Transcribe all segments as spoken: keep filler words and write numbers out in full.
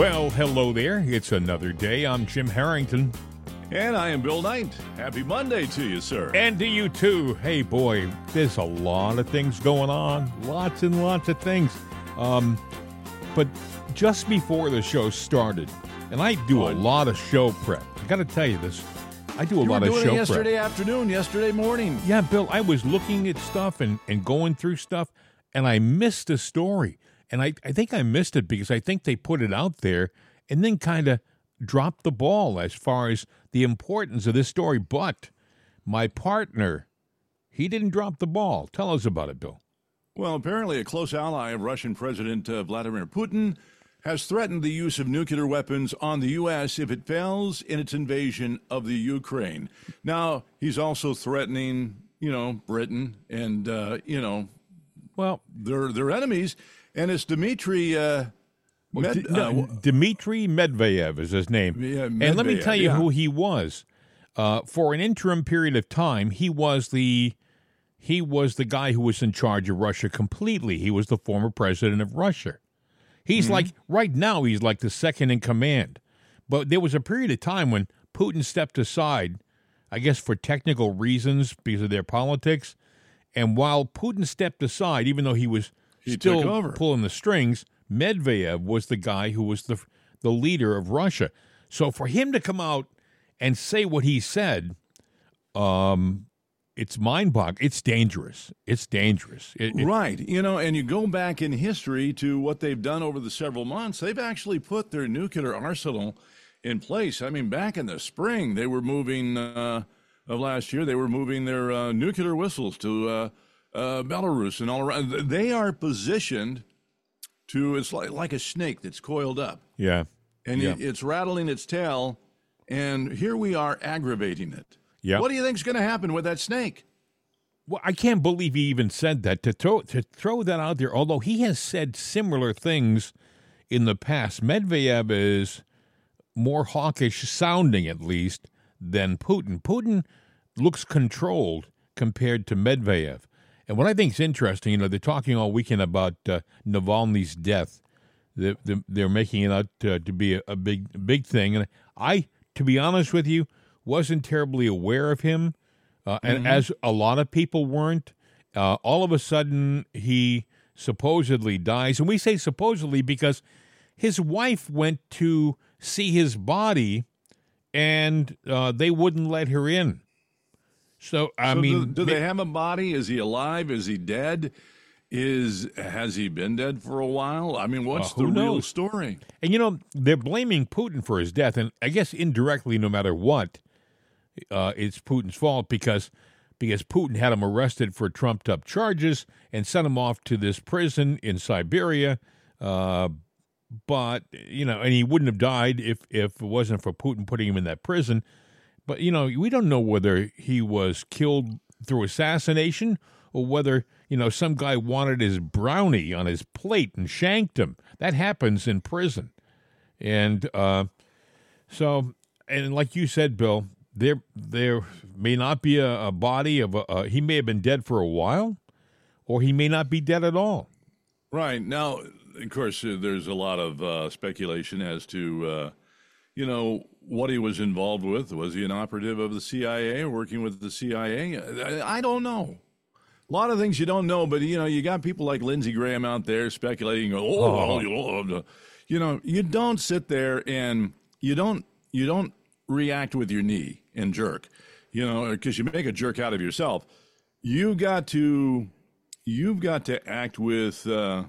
Well, hello there. It's another day. I'm Jim Harrington. And I am Bill Knight. Happy Monday to you, sir. And to you, too. Hey, boy, there's a lot of things going on. Lots and lots of things. Um, but just before the show started, and I do a lot of show prep. I got to tell you this. I do a lot of show prep. You were doing it yesterday afternoon, yesterday morning. Yeah, Bill, I was looking at stuff and, and going through stuff, and I missed a story. And I, I think I missed it because I think they put it out there and then kind of dropped the ball as far as the importance of this story. But my partner, he didn't drop the ball. Tell us about it, Bill. Well, apparently a close ally of Russian President uh, Vladimir Putin has threatened the use of nuclear weapons on the U S if it fails in its invasion of the Ukraine. Now, he's also threatening, you know, Britain and, uh, you know, well, their their enemies. And it's Dmitry uh, Med- no, uh, Dmitry Medvedev is his name. Yeah, Medvedev, and let me tell you yeah. who he was. Uh, for an interim period of time, he was the he was the guy who was in charge of Russia completely. He was the former president of Russia. He's mm-hmm. like right now he's like the second in command. But there was a period of time when Putin stepped aside, I guess for technical reasons because of their politics. And while Putin stepped aside, even though he was He still took over. pulling the strings, Medvedev was the guy who was the the leader of Russia. So for him to come out and say what he said, um, it's mind-boggling. It's dangerous. It's dangerous. It, it, right. You know, and you go back in history to what they've done over the several months. They've actually put their nuclear arsenal in place. I mean, back in the spring, they were moving, uh, of last year, they were moving their uh, nuclear missiles to uh Uh, Belarus and all around. They are positioned to, it's like, like a snake that's coiled up. Yeah. And yeah. It, it's rattling its tail, and here we are aggravating it. Yeah. What do you think is going to happen with that snake? Well, I can't believe he even said that. To throw, to throw that out there, although he has said similar things in the past, Medvedev is more hawkish sounding, at least, than Putin. Putin looks controlled compared to Medvedev. And what I think is interesting, you know, they're talking all weekend about uh, Navalny's death. They're, they're making it out uh, to be a, a big big thing. And I, to be honest with you, wasn't terribly aware of him, uh, and mm-hmm. as a lot of people weren't. Uh, all of a sudden, he supposedly dies. And we say supposedly because his wife went to see his body, and uh, they wouldn't let her in. So, I so mean, do, do they have a body? Is he alive? Is he dead? Is has he been dead for a while? I mean, what's uh, the knows? real story? And, you know, they're blaming Putin for his death. And I guess indirectly, no matter what, uh, it's Putin's fault because because Putin had him arrested for trumped-up charges and sent him off to this prison in Siberia. Uh, but, you know, and he wouldn't have died if, if it wasn't for Putin putting him in that prison. But, you know, we don't know whether he was killed through assassination or whether, you know, some guy wanted his brownie on his plate and shanked him. That happens in prison. And uh, so, and like you said, Bill, there there may not be a, a body of a, a, he may have been dead for a while or he may not be dead at all. Right. Now, of course, uh, there's a lot of uh, speculation as to, uh, you know, what he was involved with. Was he an operative of the C I A, working with the C I A? I don't know. A lot of things you don't know, but, you know, you got people like Lindsey Graham out there speculating. Oh, oh. oh, you know, you don't sit there and you don't you don't react with your knee and jerk, you know, because you make a jerk out of yourself. You got to you've got to act with. Uh,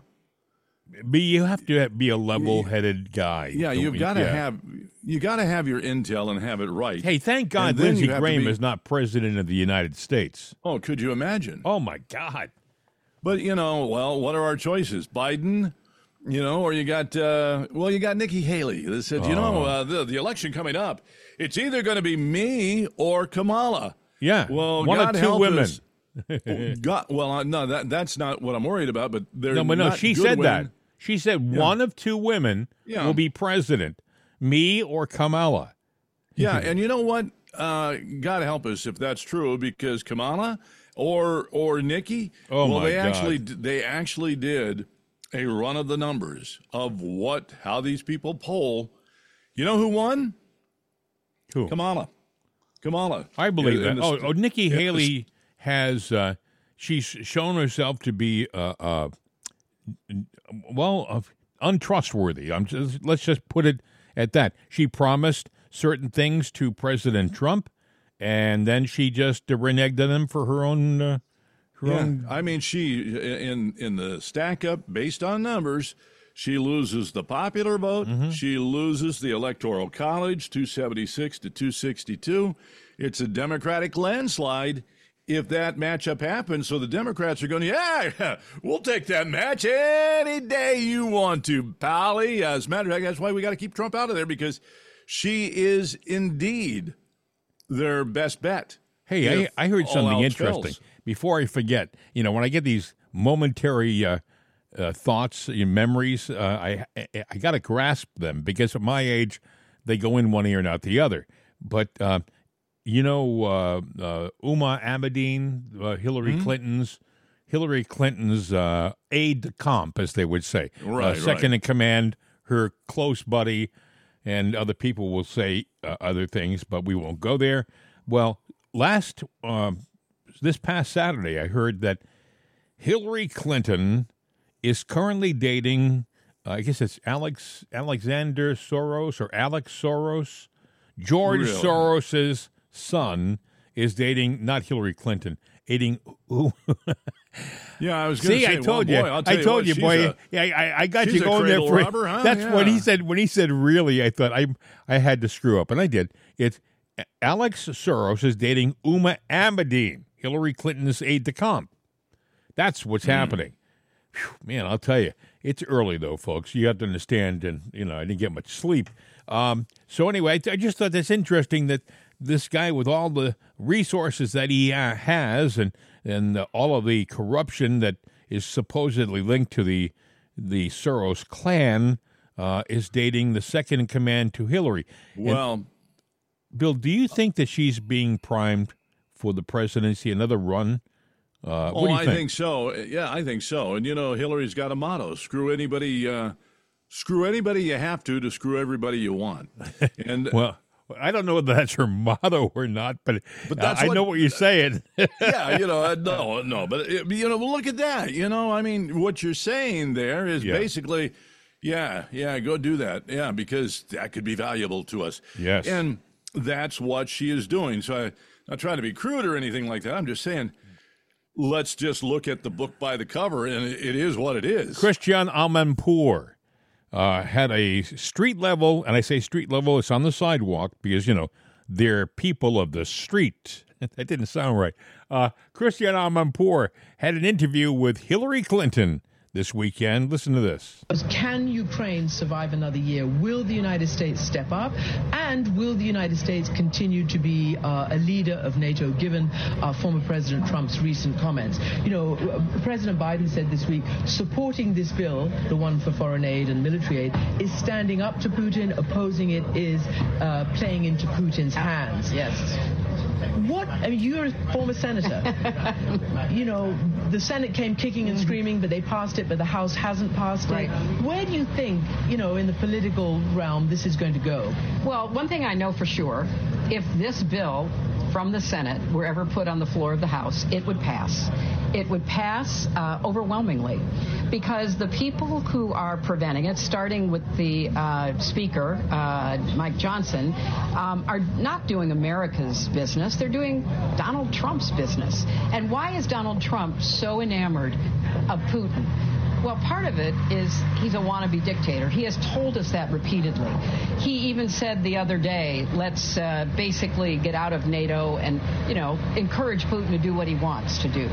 Be you have to be a level-headed guy. Yeah, you've got to yeah. have you got to have your intel and have it right. Hey, thank God Lindsey Graham be... is not president of the United States. Oh, could you imagine? Oh my God! But you know, well, what are our choices? Biden, you know, or you got uh, well, you got Nikki Haley that said, oh. you know, uh, the the election coming up, it's either going to be me or Kamala. Yeah, well, one God of two women. Us. God, well, uh, no, that that's not what I'm worried about. But they're no, but no, not she good said women. that. She said yeah. one of two women yeah. will be president, me or Kamala. Yeah, and you know what? Uh, God help us if that's true, because Kamala or or Nikki, oh well, my they God. actually they actually did a run of the numbers of what, how these people poll. You know who won? Who? Kamala. Kamala. I believe that. Oh, oh, Nikki Haley has, uh, she's shown herself to be, uh, uh, well, uh, untrustworthy. I'm just, let's just put it at that. She promised certain things to President Trump, and then she just reneged on them for her own... Uh, Yeah. I mean, she, in in the stack up based on numbers, she loses the popular vote. Mm-hmm. She loses the Electoral College, two seventy-six to two sixty-two. It's a Democratic landslide if that matchup happens. So the Democrats are going, yeah, we'll take that match any day you want to, Polly. As a matter of fact, that's why we got to keep Trump out of there, because she is indeed their best bet. Hey, I, I heard something interesting. Fails. Before I forget, you know, when I get these momentary uh, uh, thoughts and memories, uh, I I, I got to grasp them, because at my age, they go in one ear and out the other. But, uh, you know, uh, uh, Huma Abedin, uh, Hillary mm-hmm. Clinton's, Hillary Clinton's uh, aide de camp, as they would say, right, uh, second right. in command, her close buddy, and other people will say uh, other things, but we won't go there. Well, last... Uh, This past Saturday, I heard that Hillary Clinton is currently dating, uh, I guess it's Alex Alexander Soros or Alex Soros. George really? Soros' son is dating, not Hillary Clinton, dating. yeah, I was going to say, I told well, you, boy, I'll tell I told you, what, you boy, a, yeah, I, I got you going there for robber, huh? That's yeah. what he said. When he said really, I thought I I had to screw up, and I did. It's Alex Soros is dating Huma Abedin, Hillary Clinton's aide de camp. That's what's mm. happening. Whew, man, I'll tell you, it's early though, folks. You have to understand, and you know, I didn't get much sleep. Um, so anyway, I, th- I just thought that's interesting that this guy, with all the resources that he uh, has, and and uh, all of the corruption that is supposedly linked to the the Soros clan, uh, is dating the second in command to Hillary. Well. And, Bill, do you think that she's being primed for the presidency, another run? Uh, oh, what do you think? I think so. Yeah, I think so. And, you know, Hillary's got a motto, screw anybody uh, screw anybody you have to to screw everybody you want. And well, I don't know if that's her motto or not, but, but that's uh, what, I know what you're saying. yeah, you know, no, no. But, you know, look at that. You know, I mean, what you're saying there is yeah. basically, yeah, yeah, go do that. Yeah, because that could be valuable to us. Yes. And that's what she is doing. So I'm not trying to be crude or anything like that. I'm just saying, let's just look at the book by the cover, and it is what it is. Christiane Amanpour uh, had a street level, and I say street level, it's on the sidewalk because, you know, they're people of the street. That didn't sound right. Uh, Christiane Amanpour had an interview with Hillary Clinton this weekend. Listen to this. Can Ukraine survive another year? Will the United States step up? And will the United States continue to be uh, a leader of NATO, given uh, former President Trump's recent comments? You know, President Biden said this week, supporting this bill, the one for foreign aid and military aid, is standing up to Putin. Opposing it is uh, playing into Putin's hands. Yes. What? I mean, you're a former senator. You know, the Senate came kicking and screaming, but they passed it, but the House hasn't passed right. it. Where do you think, you know, in the political realm, this is going to go? Well, one thing I know for sure, if this bill from the Senate were ever put on the floor of the House, it would pass. It would pass uh, overwhelmingly, because the people who are preventing it, starting with the uh, Speaker, uh, Mike Johnson, um, are not doing America's business. They're doing Donald Trump's business. And why is Donald Trump so enamored of Putin? Well, part of it is he's a wannabe dictator. He has told us that repeatedly. He even said the other day, let's uh, basically get out of NATO and, you know, encourage Putin to do what he wants to do.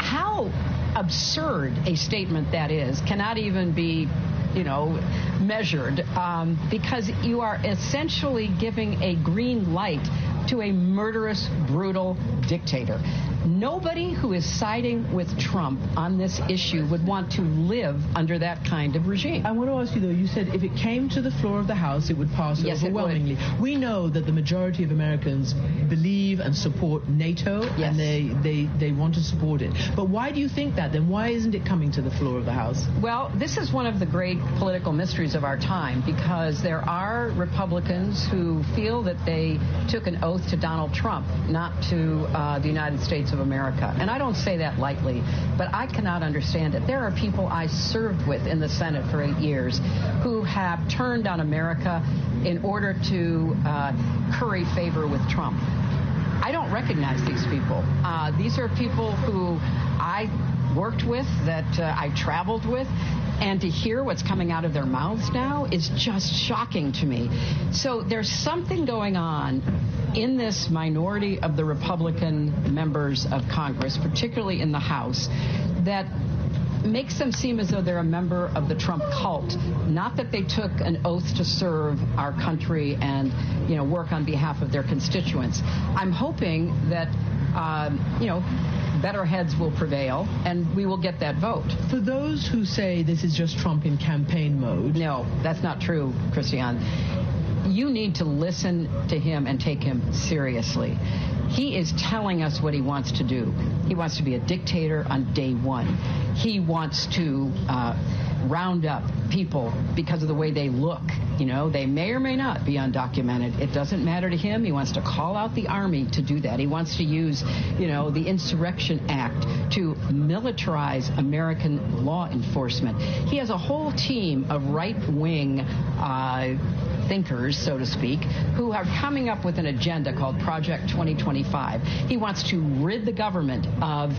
How absurd a statement that is cannot even be, you know, measured, um, because you are essentially giving a green light to a murderous, brutal dictator. Nobody who is siding with Trump on this issue would want to live under that kind of regime. I want to ask you, though, you said if it came to the floor of the House, it would pass yes, overwhelmingly. We know that the majority of Americans believe and support NATO, yes. and they, they, they want to support it. But why do you think that, then? Why isn't it coming to the floor of the House? Well, this is one of the great political mysteries of our time, because there are Republicans who feel that they took an oath to Donald Trump, not to uh, the United States of America. And I don't say that lightly, but I cannot understand it. There are people I served with in the Senate for eight years who have turned on America in order to uh, curry favor with Trump. I don't recognize these people. Uh, these are people who I worked with, that uh, I traveled with, and to hear what's coming out of their mouths now is just shocking to me. So there's something going on in this minority of the Republican members of Congress, particularly in the House, that makes them seem as though they're a member of the Trump cult, not that they took an oath to serve our country and, you know, work on behalf of their constituents. I'm hoping that, um, you know, better heads will prevail, and we will get that vote. For those who say this is just Trump in campaign mode... No, that's not true, Christiane. You need to listen to him and take him seriously. He is telling us what he wants to do. He wants to be a dictator on day one. He wants to uh, round up people because of the way they look. You know, they may or may not be undocumented. It doesn't matter to him. He wants to call out the army to do that. He wants to use, you know, the Insurrection Act to militarize American law enforcement. He has a whole team of right-wing uh, thinkers, so to speak, who are coming up with an agenda called Project twenty twenty-five. He wants to rid the government of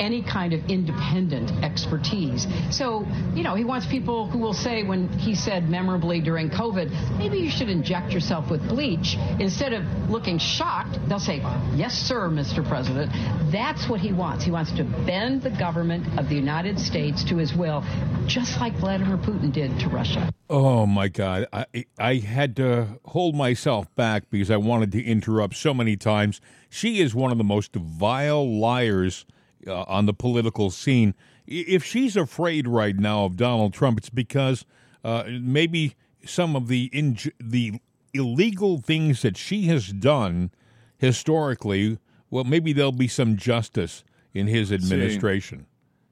any kind of independent expertise. So, you know, he wants people who will say, when he said memorably during COVID, maybe you should inject yourself with bleach, instead of looking shocked, they'll say, yes, sir, Mister President. That's what he wants. He wants to bend the government of the United States to his will, just like Vladimir Putin did to Russia. Oh, my God. I I had to hold myself back because I wanted to interrupt so many times. She is one of the most vile liars uh, on the political scene. If she's afraid right now of Donald Trump, it's because uh, maybe some of the in- the illegal things that she has done historically, well, maybe there'll be some justice in his administration. See,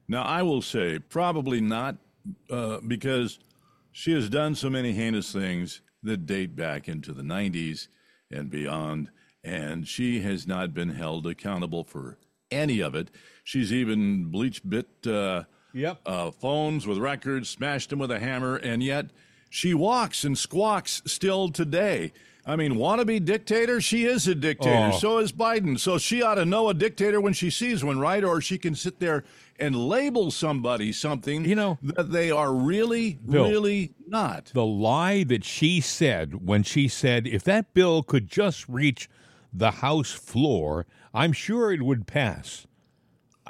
now, I will say probably not uh, because... she has done so many heinous things that date back into the nineties and beyond, and she has not been held accountable for any of it. She's even bleach bit uh, yep. uh, phones with records, smashed them with a hammer, and yet she walks and squawks still today. I mean, wannabe dictator? She is a dictator. Oh. So is Biden. So she ought to know a dictator when she sees one, right? Or she can sit there and label somebody something, you know, that they are really, Bill, really not. The lie that she said when she said, if that bill could just reach the House floor, I'm sure it would pass.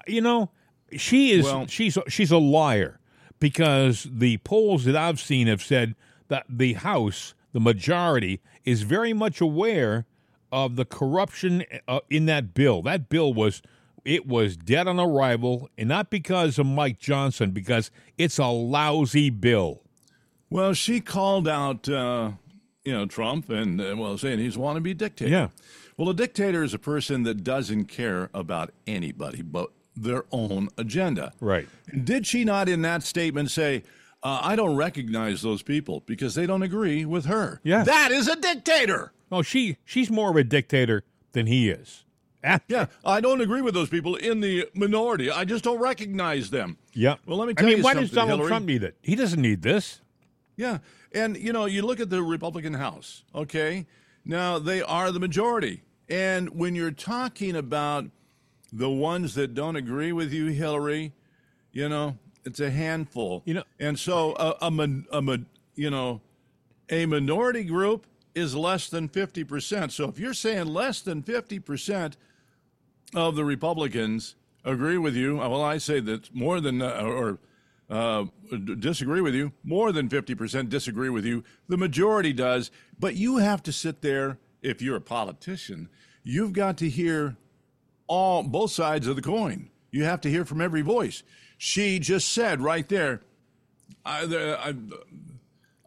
You know, she is well, she's she's a liar, because the polls that I've seen have said that the House, the majority, is very much aware of the corruption uh, in that bill. That bill was, it was dead on arrival, and not because of Mike Johnson, because it's a lousy bill. Well, she called out, uh, you know, Trump, and uh, well, saying he's a wannabe dictator. Yeah. Well, a dictator is a person that doesn't care about anybody but their own agenda. Right. Did she not in that statement say, Uh, I don't recognize those people because they don't agree with her? Yeah. That is a dictator. Oh, she she's more of a dictator than he is. Yeah, I don't agree with those people in the minority. I just don't recognize them. Yeah. Well, let me tell I mean, you why something, does Donald Hillary. Trump need it? He doesn't need this. Yeah. And, you know, you look at the Republican House, okay? Now, they are the majority. And when you're talking about the ones that don't agree with you, Hillary, you know, it's a handful, you know, and so a, a, a, you know, a minority group is less than fifty percent. So if you're saying less than fifty percent of the Republicans agree with you, well, I say that more than uh, or uh, disagree with you, more than fifty percent disagree with you. The majority does. But you have to sit there. If you're a politician, you've got to hear all both sides of the coin. You have to hear from every voice. She just said right there, I,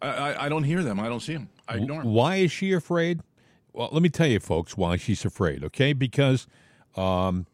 I, I, I don't hear them. I don't see them. I ignore them. Why is she afraid? Well, let me tell you, folks, why she's afraid, okay? Because um,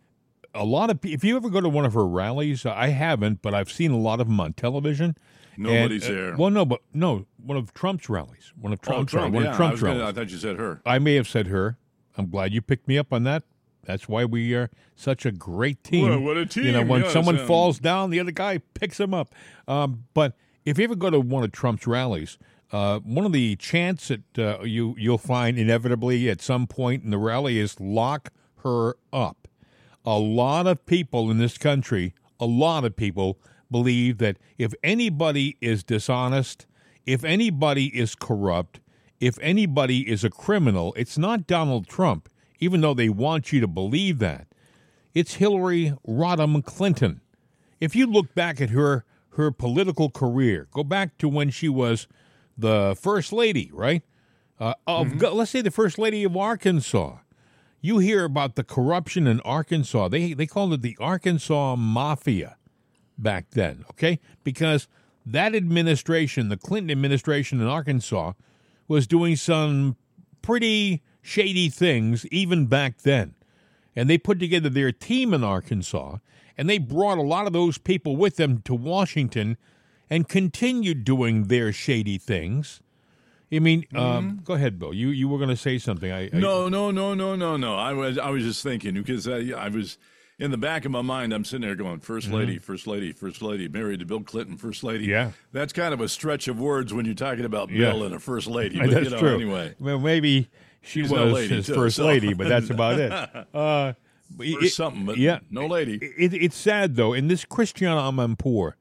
a lot of people, if you ever go to one of her rallies, I haven't, but I've seen a lot of them on television. Nobody's and, uh, there. Well, no, but no, one of Trump's rallies. One of Trump's, oh, Trump, one yeah, of Trump's I was gonna, rallies. I thought you said her. I may have said her. I'm glad you picked me up on that. That's why we are such a great team. Well, what a team. You know, when yes, someone um, falls down, the other guy picks him up. Um, but if you ever go to one of Trump's rallies, uh, one of the chants that uh, you, you'll find inevitably at some point in the rally is lock her up. A lot of people in this country, a lot of people believe that if anybody is dishonest, if anybody is corrupt, if anybody is a criminal, it's not Donald Trump, even though they want you to believe that. It's Hillary Rodham Clinton. If you look back at her her political career, go back to when she was the first lady, right? Uh, of mm-hmm. Let's say the first lady of Arkansas. You hear about the corruption in Arkansas. They they called it the Arkansas Mafia back then, okay? Because that administration, the Clinton administration in Arkansas, was doing some pretty shady things even back then. And they put together their team in Arkansas, and they brought a lot of those people with them to Washington and continued doing their shady things. I mean, mm-hmm. um, go ahead, Bill. You you were going to say something. I, I No, no, no, no, no, no. I was I was just thinking because I, I was in the back of my mind. I'm sitting there going, first lady, mm-hmm. first lady, first lady, married to Bill Clinton, first lady. Yeah, that's kind of a stretch of words when you're talking about Bill yeah. and a first lady. But, that's you know, true. Anyway, well, maybe she She's was lady, his too, first so. lady, but that's about it. Uh, or something, but yeah, no lady. It, it, it's sad though. And this Christiane Amanpour.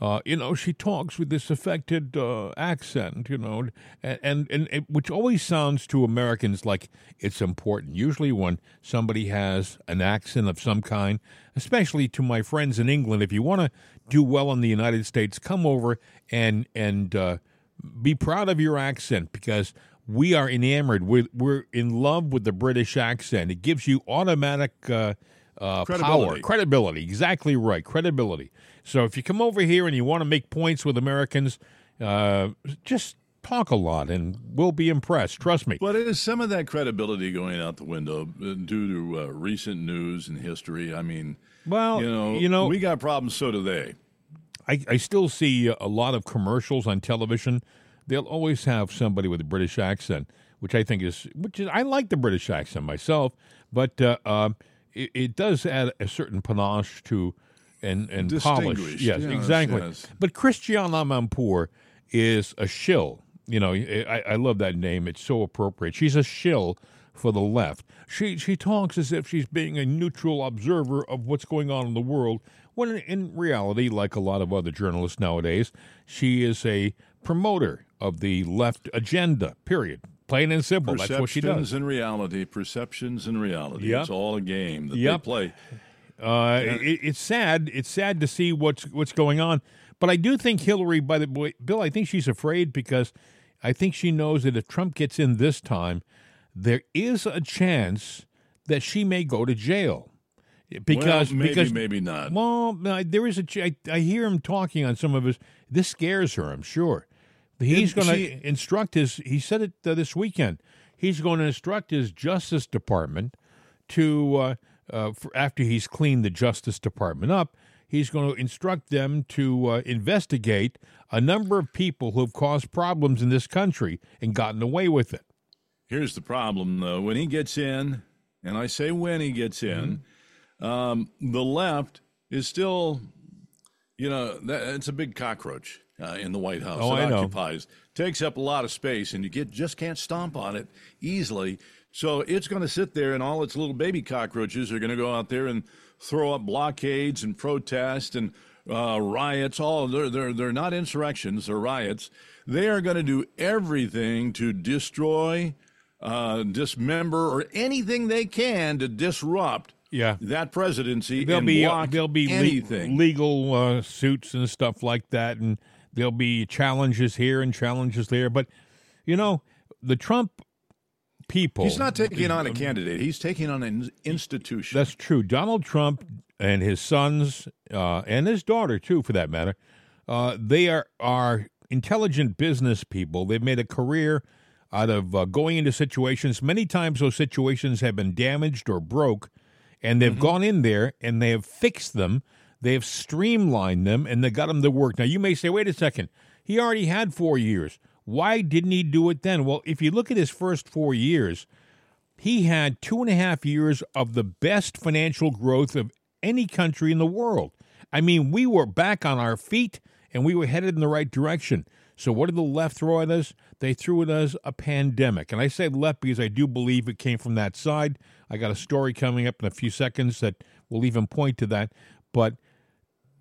Uh, you know, she talks with this affected uh, accent, you know, and, and, and it, which always sounds to Americans like it's important. Usually when somebody has an accent of some kind, especially to my friends in England, if you want to do well in the United States, come over and and uh, be proud of your accent because we are enamored. We're, we're in love with the British accent. It gives you automatic uh, uh, credibility. power. Credibility. Exactly right. Credibility. So if you come over here and you want to make points with Americans, uh, just talk a lot and we'll be impressed. Trust me. But it is some of that credibility going out the window due to uh, recent news and history. I mean, well, you know, you know, we got problems, so do they. I, I still see a lot of commercials on television. They'll always have somebody with a British accent, which I think is, which is, I like the British accent myself, but uh, uh, it, it does add a certain panache to and and polish. Yes, yes, exactly. Yes. But Christiane Amanpour is a shill. You know, I, I love that name. It's so appropriate. She's a shill for the left. She she talks as if she's being a neutral observer of what's going on in the world, when in reality, like a lot of other journalists nowadays, she is a promoter of the left agenda, period. Plain and simple. That's what she does. Perceptions and reality. Perceptions and reality. Yep. It's all a game that yep. they play. Uh, yeah. it, it's sad. It's sad to see what's what's going on. But I do think Hillary, by the way, Bill, I think she's afraid because I think she knows that if Trump gets in this time, there is a chance that she may go to jail. Because well, maybe, because, maybe not. Well, there is a. Ch- I, I hear him talking on some of his. This scares her, I'm sure. He's going to instruct his. He said it uh, this weekend. He's going to instruct his Justice Department to. Uh, Uh, for after he's cleaned the Justice Department up, he's going to instruct them to uh, investigate a number of people who have caused problems in this country and gotten away with it. Here's the problem, though. When he gets in, and I say when he gets in, mm-hmm. um, the left is still, you know, that, it's a big cockroach uh, in the White House. Oh, it I occupies, know. Takes up a lot of space, and you get just can't stomp on it easily. So it's going to sit there, and all its little baby cockroaches are going to go out there and throw up blockades and protests and uh, riots. All they're, they're, they're not insurrections, they're riots. They are going to do everything to destroy, uh, dismember, or anything they can to disrupt yeah. that presidency there'll and be, block there'll be anything. Le- legal uh, suits and stuff like that, and there'll be challenges here and challenges there. But, you know, the Trump people. He's not taking on a candidate. He's taking on an institution. That's true. Donald Trump and his sons, uh, and his daughter, too, for that matter, uh, they are, are intelligent business people. They've made a career out of uh, going into situations. Many times those situations have been damaged or broke, and they've mm-hmm. gone in there, and they have fixed them. They've streamlined them, and they got them to work. Now, you may say, wait a second, he already had four years. Why didn't he do it then? Well, if you look at his first four years, he had two and a half years of the best financial growth of any country in the world. I mean, we were back on our feet, and we were headed in the right direction. So what did the left throw at us? They threw at us a pandemic. And I say left because I do believe it came from that side. I got a story coming up in a few seconds that will even point to that. But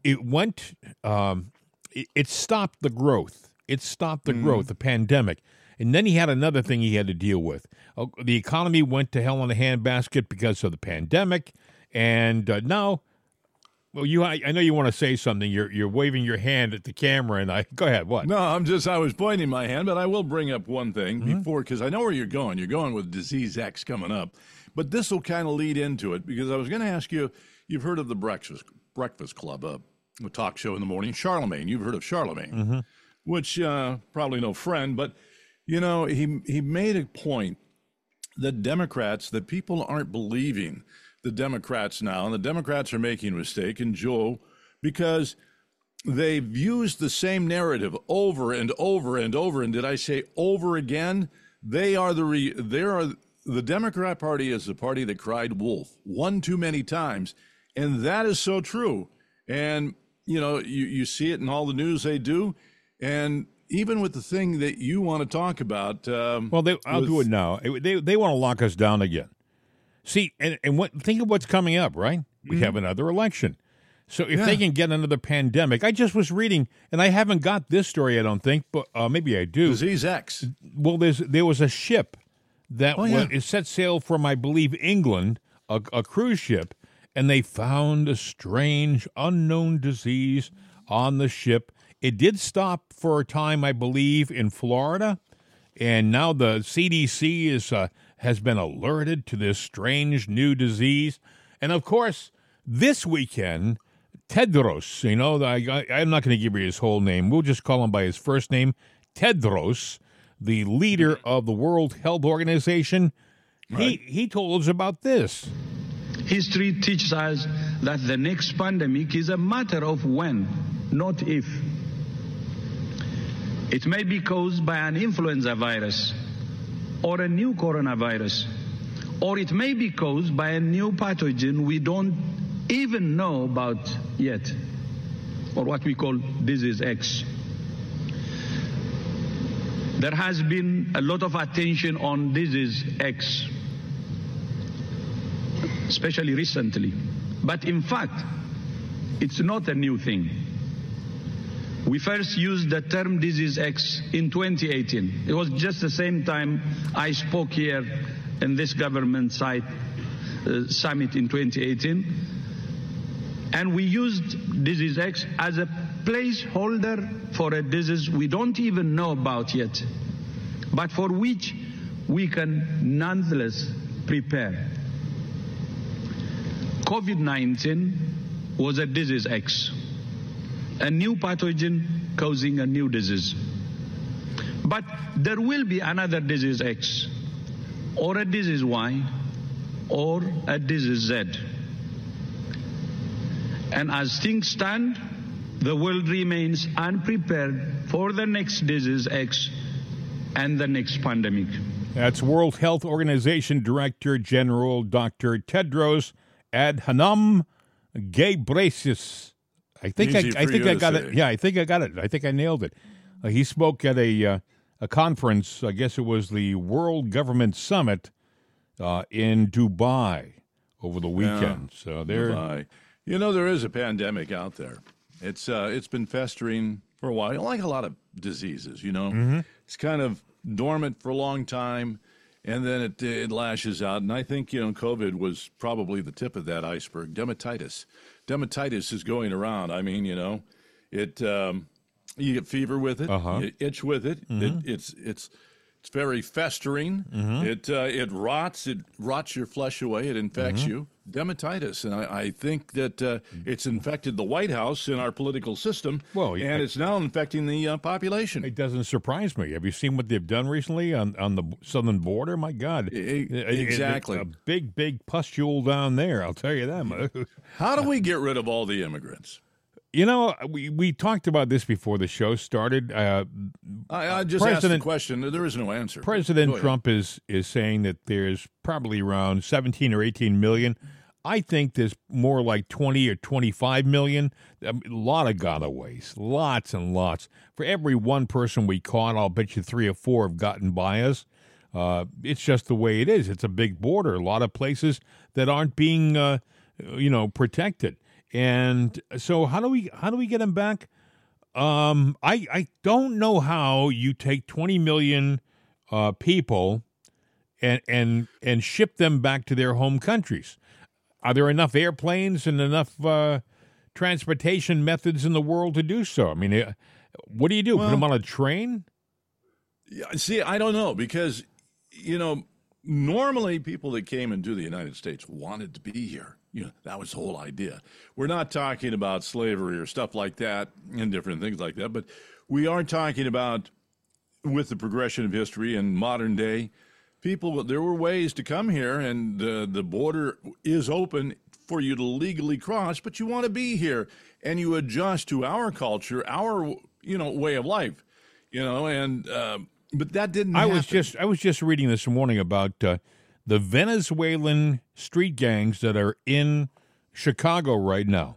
it went, um, it, it stopped the growth. It stopped the mm. growth, the pandemic. And then he had another thing he had to deal with. Uh, the economy went to hell in a handbasket because of the pandemic. And uh, now, well, you, I, I know you want to say something. You're you're waving your hand at the camera, and I go ahead. What? No, I'm just I was pointing my hand, but I will bring up one thing mm-hmm. before, because I know where you're going. You're going with Disease X coming up, but this will kind of lead into it, because I was going to ask you. You've heard of the Breakfast Breakfast Club, a, a talk show in the morning. Charlemagne, you've heard of Charlemagne, mm-hmm. which uh, probably no friend, but you know he he made a point that Democrats, that people aren't believing the Democrats now, and the Democrats are making a mistake, and Joe, because they've used the same narrative over and over and over, and did I say over again? They are the re, they are the Democrat Party is the party that cried wolf one too many times, and that is so true. And you know you you see it in all the news they do, and even with the thing that you want to talk about. Um, well, they, I'll with, do it now. They they want to lock us down again. See, and, and what, think of what's coming up, right? We mm-hmm. have another election. So if yeah. they can get another pandemic, I just was reading, and I haven't got this story, I don't think, but uh, maybe I do. Disease X. Well, there's, there was a ship that oh, yeah. was, it set sail from, I believe, England, a, a cruise ship, and they found a strange, unknown disease on the ship. It did stop for a time, I believe, in Florida, and now the C D C is... Uh, has been alerted to this strange new disease. And, of course, this weekend, Tedros, you know, I, I, I'm not going to give you his whole name. We'll just call him by his first name, Tedros, the leader of the World Health Organization. Right. He, he told us about this. History teaches us that the next pandemic is a matter of when, not if. It may be caused by an influenza virus, or a new coronavirus, or it may be caused by a new pathogen we don't even know about yet, or what we call Disease X. There has been a lot of attention on Disease X, especially recently. But in fact, it's not a new thing. We first used the term Disease X in twenty eighteen. It was just the same time I spoke here in this government site, uh, summit in twenty eighteen. And we used Disease X as a placeholder for a disease we don't even know about yet, but for which we can nonetheless prepare. COVID nineteen was a Disease X, a new pathogen causing a new disease. But there will be another Disease X, or a Disease Y, or a Disease Z. And as things stand, the world remains unprepared for the next Disease X and the next pandemic. That's World Health Organization Director General Doctor Tedros Adhanom Ghebreyesus. I think I, I think I got it. Yeah, I think I got it. I think I nailed it. Uh, he spoke at a uh, a conference. I guess it was the World Government Summit uh, in Dubai over the weekend. Yeah, so there, Dubai. You know, there is a pandemic out there. It's uh, it's been festering for a while, like a lot of diseases. You know, mm-hmm. it's kind of dormant for a long time, and then it it lashes out. And I think you know, COVID was probably the tip of that iceberg. Dermatitis. Dermatitis is going around. I mean, you know, it. Um, you get fever with it. Uh-huh. You itch with it. Mm-hmm. it it's it's It's very festering. Mm-hmm. It uh, it rots. It rots your flesh away. It infects mm-hmm. you. Dermatitis. And I, I think that uh, it's infected the White House and our political system, well, yeah, and it's now infecting the uh, population. It doesn't surprise me. Have you seen what they've done recently on, on the southern border? My God. It, exactly. It, it's a big, big pustule down there, I'll tell you that. How do we get rid of all the immigrants? You know, we, we talked about this before the show started. Uh, I, I just President, asked the question. There is no answer. President Trump is, is saying that there's probably around seventeen or eighteen million. I think there's more like twenty or twenty-five million. A lot of gotaways, lots and lots. For every one person we caught, I'll bet you three or four have gotten by us. Uh, it's just the way it is. It's a big border, a lot of places that aren't being, uh, you know, protected. And so how do we how do we get them back? Um, I, I don't know how you take twenty million uh, people and, and, and ship them back to their home countries. Are there enough airplanes and enough uh, transportation methods in the world to do so? I mean, what do you do? Well, put them on a train? See, I don't know because, you know, normally people that came into the United States wanted to be here. You know, that was the whole idea. We're not talking about slavery or stuff like that and different things like that, but we are talking about, with the progression of history and modern day, people, there were ways to come here, and uh, the border is open for you to legally cross, but you want to be here, and you adjust to our culture, our, you know, way of life, you know, and uh, but that didn't I happen. was just I was just reading this morning about uh, the Venezuelan street gangs that are in Chicago right now.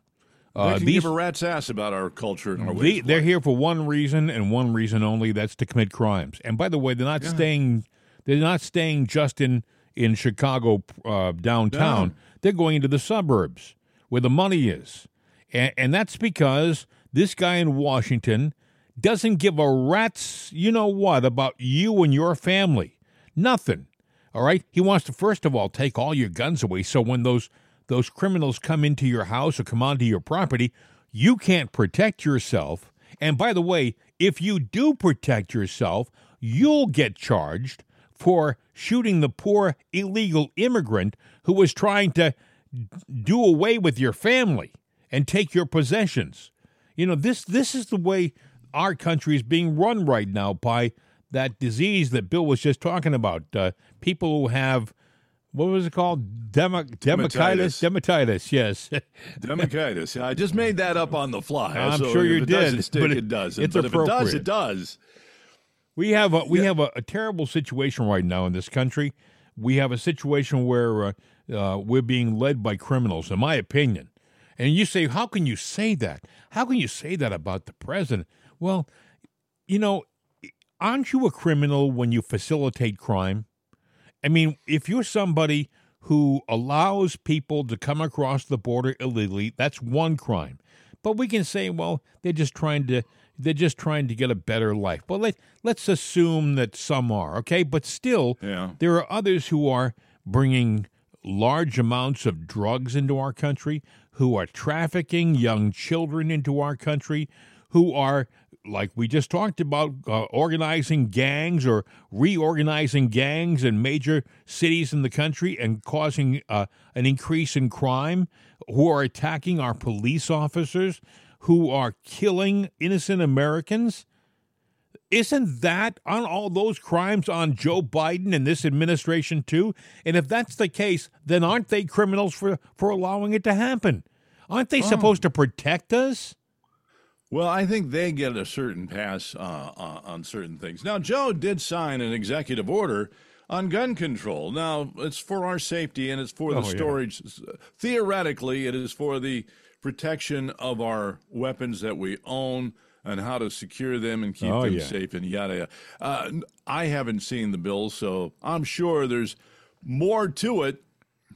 Uh, they can these, give a rat's ass about our culture and our ways they, of life. They're here for one reason and one reason only, that's to commit crimes. And by the way, they're not yeah. staying... They're not staying just in, in Chicago uh, downtown. No. They're going into the suburbs where the money is. And, and that's because this guy in Washington doesn't give a rat's you-know-what about you and your family. Nothing. All right? He wants to, first of all, take all your guns away so when those those criminals come into your house or come onto your property, you can't protect yourself. And by the way, if you do protect yourself, you'll get charged for shooting the poor illegal immigrant who was trying to do away with your family and take your possessions. You know, this this is the way our country is being run right now by that disease that Bill was just talking about. Uh, people who have, what was it called? Demo, dermatitis. Dermatitis, yes. Dermatitis. I just made that up on the fly. I'm so sure you did. It stick, but it, it doesn't. It's but if it does, it does. We have a, we yeah. have a, a terrible situation right now in this country. We have a situation where uh, uh, we're being led by criminals, in my opinion. And you say, how can you say that? How can you say that about the president? Well, you know, aren't you a criminal when you facilitate crime? I mean, if you're somebody who allows people to come across the border illegally, that's one crime. But we can say, well, they're just trying to they're just trying to get a better life. But let let's assume that some are, okay? But still, yeah. there are others who are bringing large amounts of drugs into our country, who are trafficking young children into our country, who are, like we just talked about, uh, organizing gangs or reorganizing gangs in major cities in the country and causing uh, an increase in crime, who are attacking our police officers, who are killing innocent Americans. Isn't that on all those crimes on Joe Biden and this administration too? And if that's the case, then aren't they criminals for, for allowing it to happen? Aren't they oh. supposed to protect us? Well, I think they get a certain pass uh, uh, on certain things. Now, Joe did sign an executive order on gun control. Now, it's for our safety and it's for the oh, storage. Yeah. Theoretically, it is for the protection of our weapons that we own and how to secure them and keep oh, them yeah. safe and yada, yada. Uh, I haven't seen the bill, so I'm sure there's more to it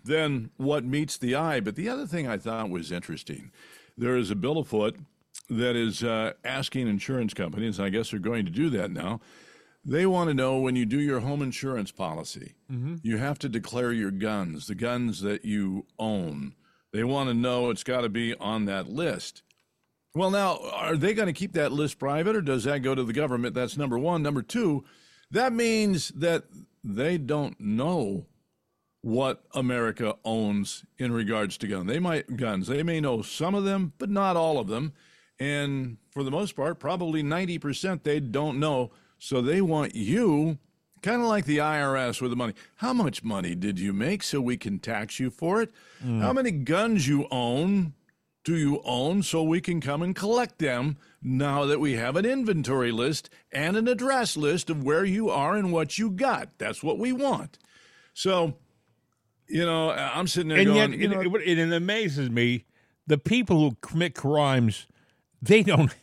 than what meets the eye. But the other thing I thought was interesting, there is a bill afoot that is uh, asking insurance companies, and I guess they're going to do that now, they want to know when you do your home insurance policy, mm-hmm. you have to declare your guns, the guns that you own. They want to know it's got to be on that list. Well, now, are they going to keep that list private, or does that go to the government? That's number one. Number two, That means that they don't know what America owns in regards to guns. They might guns. They may know some of them, but not all of them. And for the most part, probably ninety percent they don't know. So they want you, kind of like the I R S with the money. How much money did you make so we can tax you for it? Mm. How many guns you own do you own so we can come and collect them now that we have an inventory list and an address list of where you are and what you got? That's what we want. So, you know, I'm sitting there and going. Yet, you know, it, it, it amazes me. The people who commit crimes, they don't,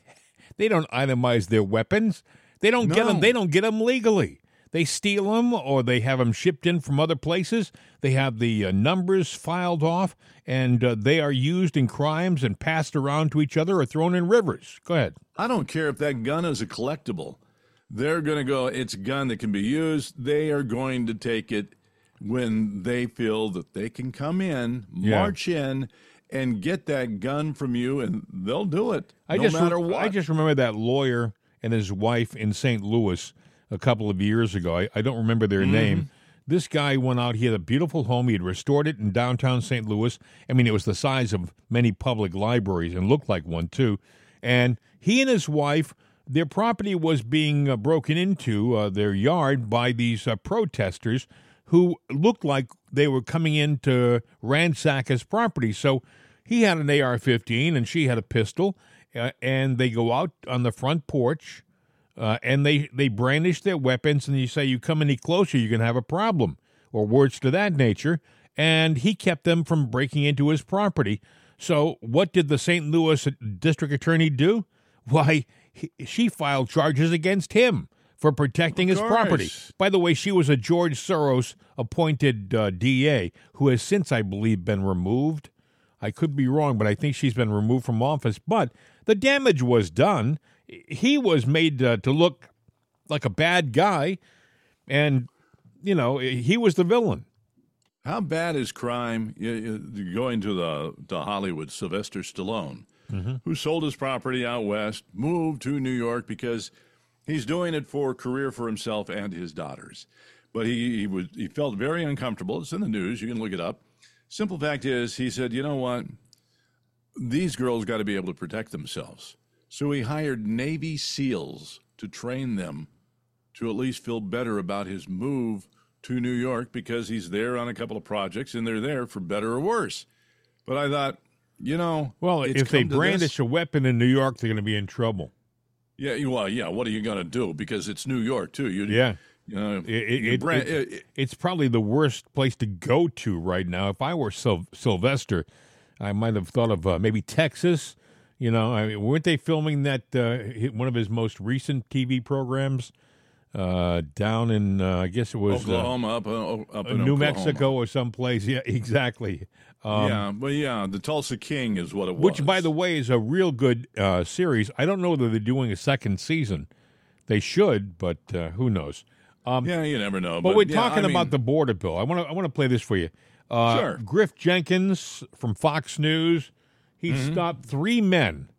they don't itemize their weapons. They don't no. get them. They don't get them legally. They steal them, or they have them shipped in from other places. They have the uh, numbers filed off, and uh, they are used in crimes and passed around to each other or thrown in rivers. Go ahead. I don't care if that gun is a collectible. They're going to go, it's a gun that can be used. They are going to take it when they feel that they can come in, yeah. march in, and get that gun from you, and they'll do it I no just matter re- what. I just remember that lawyer and his wife in Saint Louis a couple of years ago. I, I don't remember their mm. name. This guy went out. He had a beautiful home. He had restored it in downtown Saint Louis. I mean, it was the size of many public libraries and looked like one, too. And he and his wife, their property was being uh, broken into, uh, their yard, by these uh, protesters who looked like they were coming in to ransack his property. So he had an A R fifteen and she had a pistol, uh, and they go out on the front porch. Uh, and they, they brandish their weapons, and you say, you come any closer, you're going to have a problem, or words to that nature. And he kept them from breaking into his property. So what did the Saint Louis district attorney do? Why, he, she filed charges against him for protecting his property. By the way, she was a George Soros-appointed uh, D A who has since, I believe, been removed. I could be wrong, but I think she's been removed from office. But the damage was done. He was made uh, to look like a bad guy, and, you know, he was the villain. How bad is crime? Going to the to Hollywood, Sylvester Stallone, mm-hmm. who sold his property out west, moved to New York because he's doing it for a career for himself and his daughters. But he, he, was, he felt very uncomfortable. It's in the news. You can look it up. Simple fact is, he said, you know what? These girls got to be able to protect themselves. So he hired Navy SEALs to train them to at least feel better about his move to New York, because he's there on a couple of projects and they're there for better or worse. But I thought, you know, well, if they brandish this, a weapon in New York, they're going to be in trouble. Yeah, well, yeah. What are you going to do? Because it's New York too. You, yeah, you know, it, it, you brand, it, it, it, it's probably the worst place to go to right now. If I were Syl- Sylvester, I might have thought of uh, maybe Texas. You know, I mean, weren't they filming that uh, one of his most recent T V programs uh, down in, uh, I guess it was Oklahoma, uh, up, uh, up in New Oklahoma. Mexico or someplace? Yeah, exactly. Um, yeah, but yeah, the Tulsa King is what it was. Which, by the way, is a real good uh, series. I don't know that they're doing a second season. They should, but uh, who knows? Um, yeah, you never know. But, but we're yeah, talking I mean, about the border bill. I want to I want to play this for you. Uh, sure. Griff Jenkins from Fox News. He mm-hmm. stopped three men,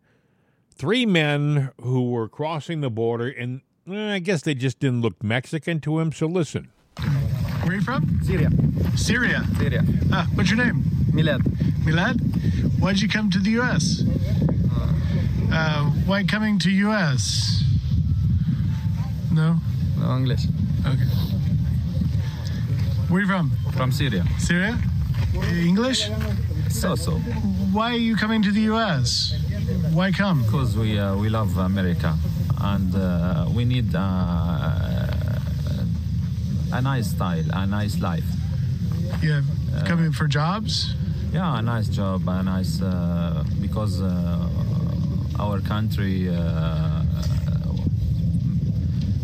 three men who were crossing the border, and eh, I guess they just didn't look Mexican to him, so listen. Where are you from? Syria. Syria? Syria. Ah, what's your name? Milad. Milad? Why'd you come to the U S? Uh, why coming to U S? No? No English. Okay. Where are you from? From Syria. Syria? English? So, so. Why are you coming to the U S? Why come? Because we uh, we love America, and uh, we need uh, a nice style, a nice life. Yeah, uh, coming for jobs? Yeah, a nice job, a nice uh, because uh, our country uh,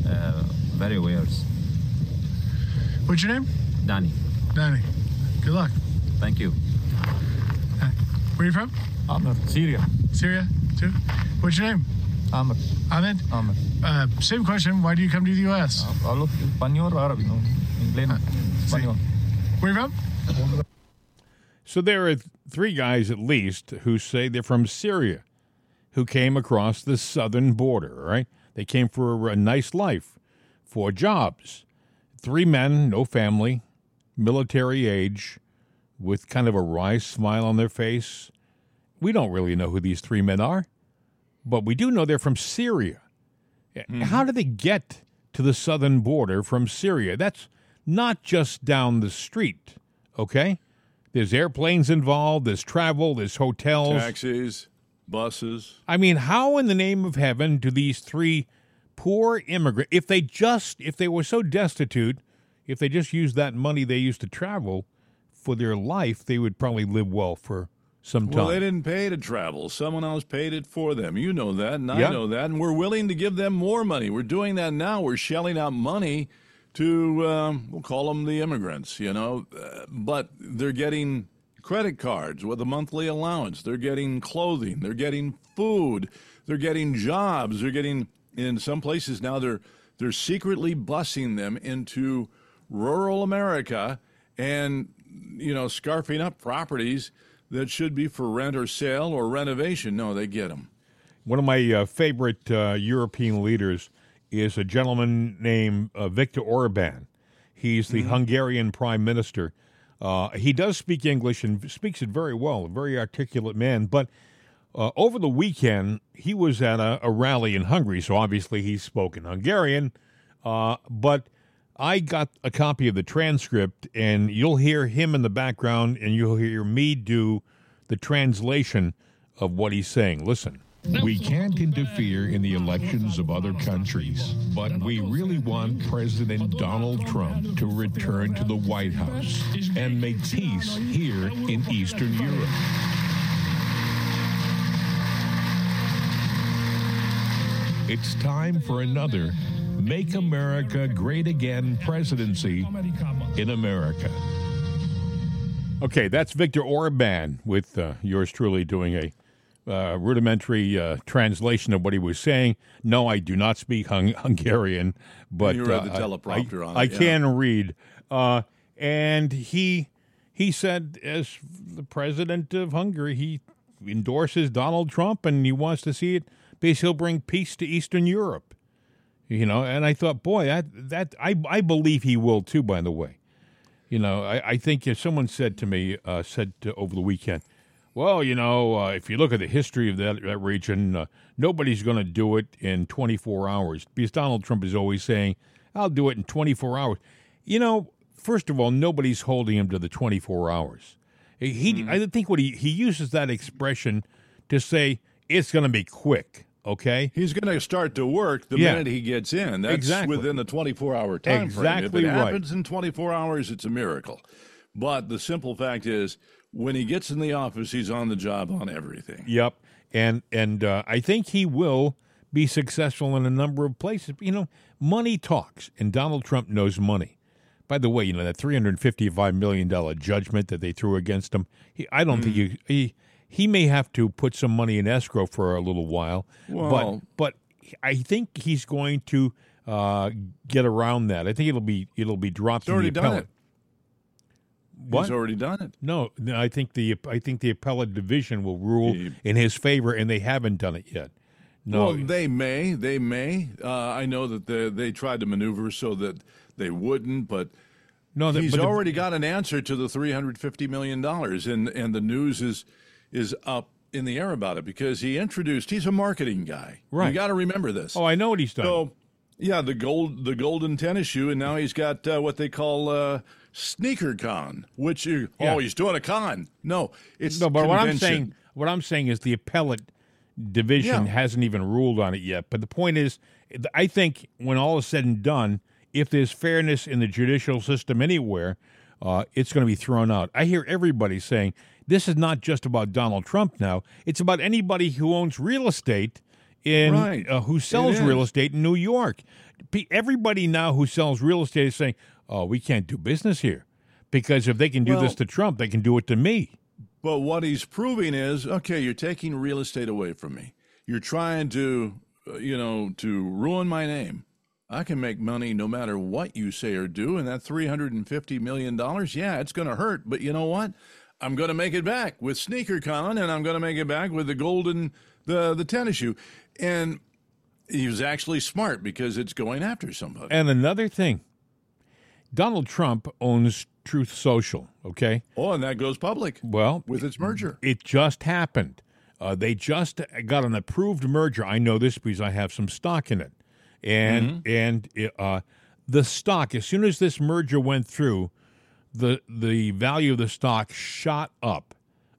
uh, very weird. What's your name? Danny. Danny. Good luck. Thank you. Where are you from? Ahmed. Syria. Syria, too? What's your name? Ahmed. Ahmed? Ahmed. Uh, same question. Why do you come to the U S? I look Spanish, Arabic, English, Spanish. Where are you from? So there are three guys, at least, who say they're from Syria, who came across the southern border, right? They came for a nice life. four jobs. Three men, no family, military age, with kind of a wry smile on their face. We don't really know who these three men are, but we do know they're from Syria. Mm-hmm. How do they get to the southern border from Syria? That's not just down the street, okay? There's airplanes involved, there's travel, there's hotels. Taxis, buses. I mean, how in the name of heaven do these three poor immigrants, if they just, if they were so destitute, if they just used that money they used to travel for their life, they would probably live well for some time. Well, they didn't pay to travel. Someone else paid it for them. You know that, and I yeah. know that, and we're willing to give them more money. We're doing that now. We're shelling out money to, um, we'll call them the immigrants, you know, uh, but they're getting credit cards with a monthly allowance. They're getting clothing. They're getting food. They're getting jobs. They're getting, in some places now, they're they're secretly busing them into rural America and, you know, scarfing up properties that should be for rent or sale or renovation. No, they get them. One of my uh, favorite uh, European leaders is a gentleman named uh, Viktor Orban. He's the mm-hmm. Hungarian prime minister. Uh, he does speak English and speaks it very well, a very articulate man. But uh, over the weekend, he was at a, a rally in Hungary, so obviously he spoke in Hungarian. Uh, but I got a copy of the transcript, and you'll hear him in the background, and you'll hear me do the translation of what he's saying. Listen. We can't interfere in the elections of other countries, but we really want President Donald Trump to return to the White House and make peace here in Eastern Europe. It's time for another Make America Great Again presidency in America. Okay, that's Viktor Orban with uh, yours truly doing a Uh, rudimentary uh, translation of what he was saying. No, I do not speak hung- Hungarian, but you read the uh, teleprompter I, on I, it, I yeah. can read. Uh, and he he said, as the president of Hungary, he endorses Donald Trump, and he wants to see it because he'll bring peace to Eastern Europe. You know, and I thought, boy, that that I I believe he will too. By the way, you know, I, I think if someone said to me, uh, said to, over the weekend. Well, you know, uh, if you look at the history of that, that region, uh, nobody's going to do it in twenty-four hours because Donald Trump is always saying, I'll do it in twenty-four hours. You know, first of all, nobody's holding him to the twenty-four hours. He, mm-hmm. I think what he, he uses that expression to say it's going to be quick, okay? He's going to start to work the yeah. minute he gets in. That's exactly. within the twenty-four hour time exactly frame. If it right. happens in twenty-four hours, it's a miracle. But the simple fact is, when he gets in the office, he's on the job on everything. Yep, and and uh, I think he will be successful in a number of places. You know, money talks, and Donald Trump knows money. By the way, you know, that three hundred fifty-five million dollars judgment that they threw against him, he, I don't mm. think you, he he may have to put some money in escrow for a little while, well, but but I think he's going to uh, get around that. I think it'll be it'll be dropped in the appellate. He's already done it. What? He's already done it. No, no, I think the I think the appellate division will rule he, in his favor, and they haven't done it yet. No, well, they may, they may. Uh, I know that they, they tried to maneuver so that they wouldn't, but no, the, he's but already the, got an answer to the three hundred fifty million dollars, and and the news is is up in the air about it because he introduced. He's a marketing guy, right? You got to remember this. Oh, I know what he's done. So, yeah, the gold, the golden tennis shoe, and now he's got uh, what they call. Uh, SneakerCon, which you, yeah. oh, he's doing a con. No, it's no. But convention. what I'm saying, what I'm saying is the appellate division yeah. hasn't even ruled on it yet. But the point is, I think when all is said and done, if there's fairness in the judicial system anywhere, uh, it's going to be thrown out. I hear everybody saying this is not just about Donald Trump now; it's about anybody who owns real estate in right. uh, who sells real estate in New York. Everybody now who sells real estate is saying. Oh, we can't do business here because if they can do well, this to Trump, they can do it to me. But what he's proving is, okay, you're taking real estate away from me. You're trying to, you know, to ruin my name. I can make money no matter what you say or do. And that three hundred fifty million dollars, yeah, it's going to hurt. But you know what? I'm going to make it back with SneakerCon, and I'm going to make it back with the golden, the, the tennis shoe. And He was actually smart because it's going after somebody. And another thing, Donald Trump owns Truth Social, okay? Oh, and that goes public. Well, with its merger. It just happened. Uh, they just got an approved merger. I know this because I have some stock in it. And mm-hmm. and it, uh, the stock, as soon as this merger went through, the the value of the stock shot up.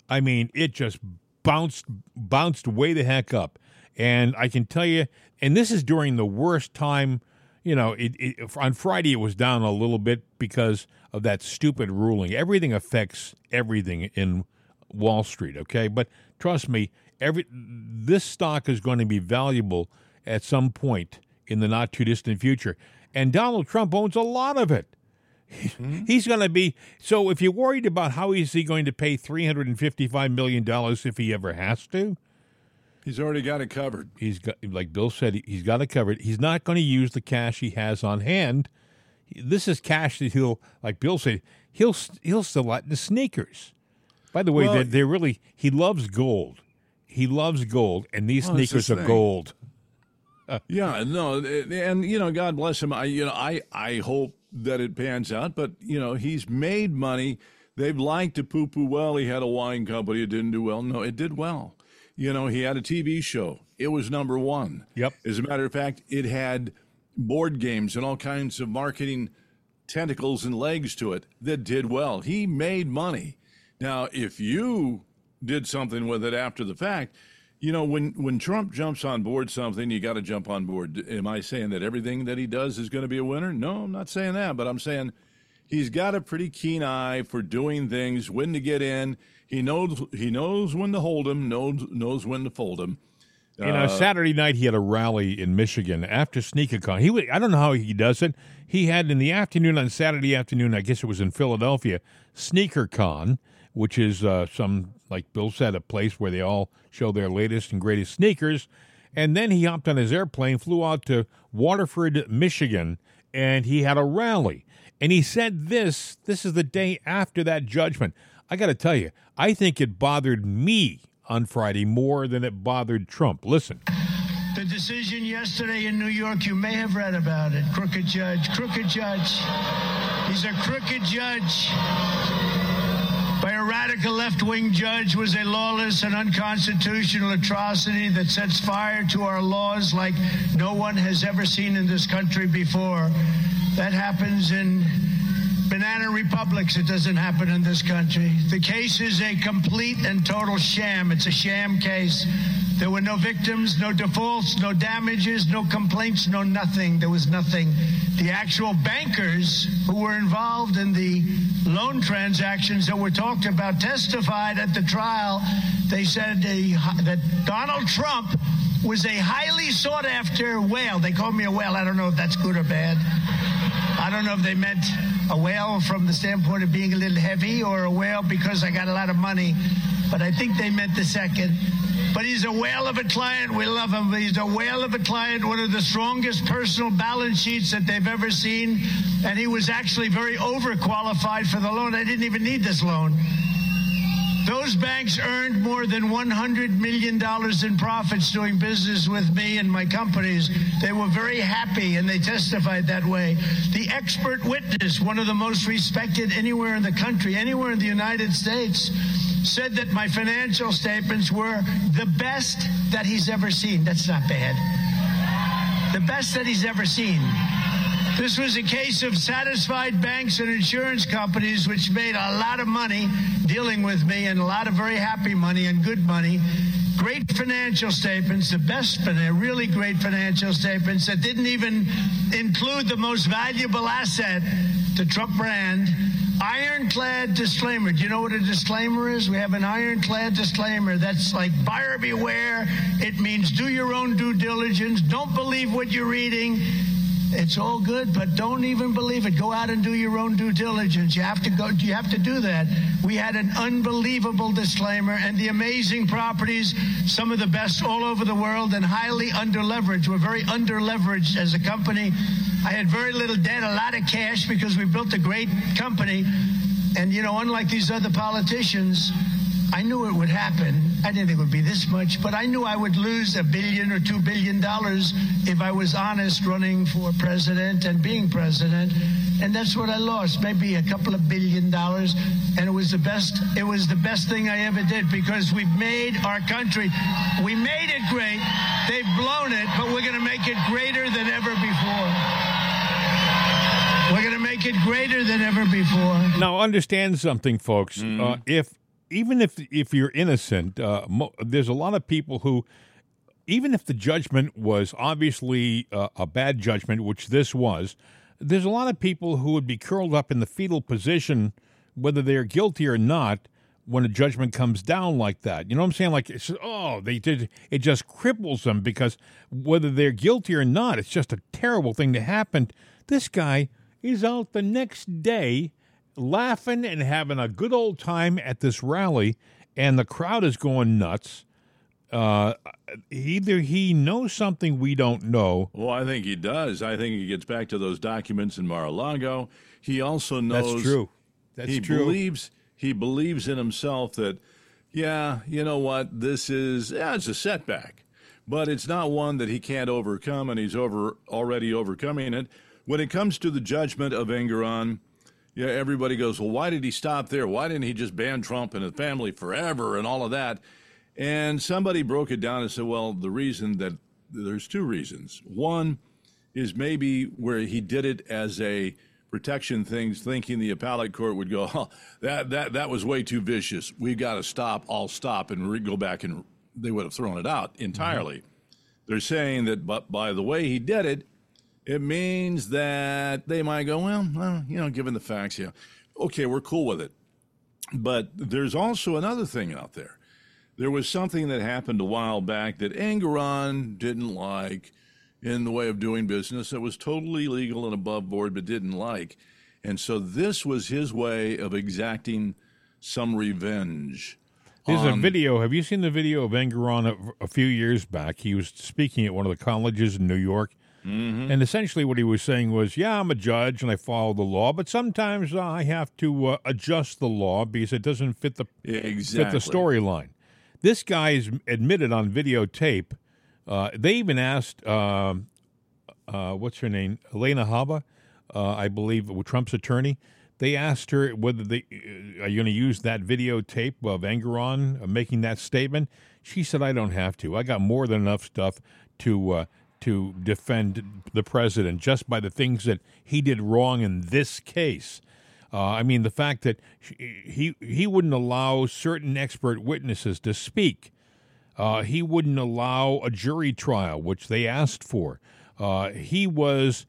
I mean, it just bounced bounced way the heck up. And I can tell you, and this is during the worst time, you know, it, it, on Friday it was down a little bit because of that stupid ruling. Everything affects everything in Wall Street, okay? But trust me, every this stock is going to be valuable at some point in the not-too-distant future. And Donald Trump owns a lot of it. Mm-hmm. He's going to be, so if you're worried about how is he going to pay three hundred fifty-five million dollars if he ever has to, he's already got it covered. He's got, like Bill said, he, he's got it covered. He's not going to use the cash he has on hand. This is cash that he'll, like Bill said, he'll he'll still out in the sneakers. By the way, well, they're, they're really, he loves gold. He loves gold, and these well, sneakers are thing. gold. Uh, yeah, no, and, you know, God bless him. I, you know, I, I hope that it pans out, but, you know, he's made money. They've liked to poo-poo, well, he had a wine company. It didn't do well. No, it did well. You know, he had a T V show. It was number one. Yep. As a matter of fact, it had board games and all kinds of marketing tentacles and legs to it that did well. He made money. Now, if you did something with it after the fact, you know, when, when Trump jumps on board something, you got to jump on board. Am I saying that everything that he does is going to be a winner? No, I'm not saying that, but I'm saying he's got a pretty keen eye for doing things, when to get in. He knows he knows when to hold him, knows knows when to fold him. Uh, you know, Saturday night he had a rally in Michigan after SneakerCon. He would, I don't know how he does it. He had in the afternoon on Saturday afternoon, I guess it was in Philadelphia, SneakerCon, which is uh, some, like Bill said, a place where they all show their latest and greatest sneakers. And then he hopped on his airplane, flew out to Waterford, Michigan, and he had a rally. And he said this, this is the day after that judgment. I got to tell you, I think it bothered me on Friday more than it bothered Trump. Listen. The decision yesterday in New York, you may have read about it. Crooked judge, crooked judge. He's a crooked judge. By a radical left-wing judge was a lawless and unconstitutional atrocity that sets fire to our laws like no one has ever seen in this country before. That happens in banana republics. It doesn't happen in this country. The case is a complete and total sham. It's a sham case. There were no victims, no defaults, no damages, no complaints, no nothing. There was nothing. The actual bankers who were involved in the loan transactions that were talked about testified at the trial. They said a, that Donald Trump was a highly sought-after whale. They called me a whale. I don't know if that's good or bad. I don't know if they meant a whale from the standpoint of being a little heavy or a whale because I got a lot of money, but I think they meant the second. But he's a whale of a client. We love him. But he's a whale of a client, one of the strongest personal balance sheets that they've ever seen, and he was actually very overqualified for the loan. I didn't even need this loan. Those banks earned more than one hundred million dollars in profits doing business with me and my companies. They were very happy, and they testified that way. The expert witness, one of the most respected anywhere in the country, anywhere in the United States, said that my financial statements were the best that he's ever seen. That's not bad. The best that he's ever seen. This was a case of satisfied banks and insurance companies which made a lot of money dealing with me, and a lot of very happy money and good money. Great financial statements, the best, but really great financial statements that didn't even include the most valuable asset, the Trump brand. Ironclad disclaimer. Do you know what a disclaimer is? We have an ironclad disclaimer. That's like buyer beware. It means do your own due diligence. Don't believe what you're reading. It's all good, but don't even believe it. Go out and do your own due diligence. You have to go. You have to do that. We had an unbelievable disclaimer, and the amazing properties, some of the best all over the world, and highly under-leveraged. We're very under-leveraged as a company. I had very little debt, a lot of cash, because we built a great company. And, you know, unlike these other politicians, I knew it would happen. I didn't think it would be this much, but I knew I would lose a billion or two billion dollars if I was honest running for president and being president. And that's what I lost, maybe a couple of billion dollars. And it was the best, it was the best thing I ever did, because we've made our country, we made it great. They've blown it, but we're going to make it greater than ever before. We're going to make it greater than ever before. Now, understand something, folks. Mm-hmm. Uh, if even if if you're innocent, uh, mo- there's a lot of people who, even if the judgment was obviously uh, a bad judgment, which this was, there's a lot of people who would be curled up in the fetal position, whether they're guilty or not, when a judgment comes down like that. You know what I'm saying? Like, it's, oh, they did. It just cripples them, because whether they're guilty or not, it's just a terrible thing to happen. This guy. He's out the next day laughing and having a good old time at this rally, and the crowd is going nuts. Uh, either he knows something we don't know. Well, I think he does. I think he gets back to those documents in Mar-a-Lago. He also knows. That's true. That's he true. Believes, he believes in himself that, yeah, you know what, this is, yeah, it's a setback. But it's not one that he can't overcome, and he's over already overcoming it. When it comes to the judgment of Engoron, yeah, everybody goes, well, why did he stop there? Why didn't he just ban Trump and his family forever and all of that? And somebody broke it down and said, well, the reason that there's two reasons. One is maybe where he did it as a protection thing, thinking the appellate court would go, oh, that, that, that was way too vicious. We've got to stop. I'll stop and re- go back. And they would have thrown it out entirely. Mm-hmm. They're saying that, but by the way he did it, it means that they might go, well, well, you know, given the facts, yeah, okay, we're cool with it. But there's also another thing out there. There was something that happened a while back that Engoron didn't like in the way of doing business that was totally legal and above board, but didn't like. And so this was his way of exacting some revenge. There's on- a video. Have you seen the video of Engoron a, a few years back? He was speaking at one of the colleges in New York. Mm-hmm. And essentially what he was saying was, yeah, I'm a judge and I follow the law, but sometimes I have to uh, adjust the law because it doesn't fit the exactly. fit the storyline. This guy is admitted on videotape. Uh, they even asked, uh, uh, what's her name, Alina Habba, uh, I believe, Trump's attorney. They asked her whether they uh, are you going to use that videotape of Engoron uh, making that statement. She said, I don't have to. I got more than enough stuff to uh, – to defend the president just by the things that he did wrong in this case. Uh, I mean, the fact that he he wouldn't allow certain expert witnesses to speak. Uh, he wouldn't allow a jury trial, which they asked for. Uh, he was,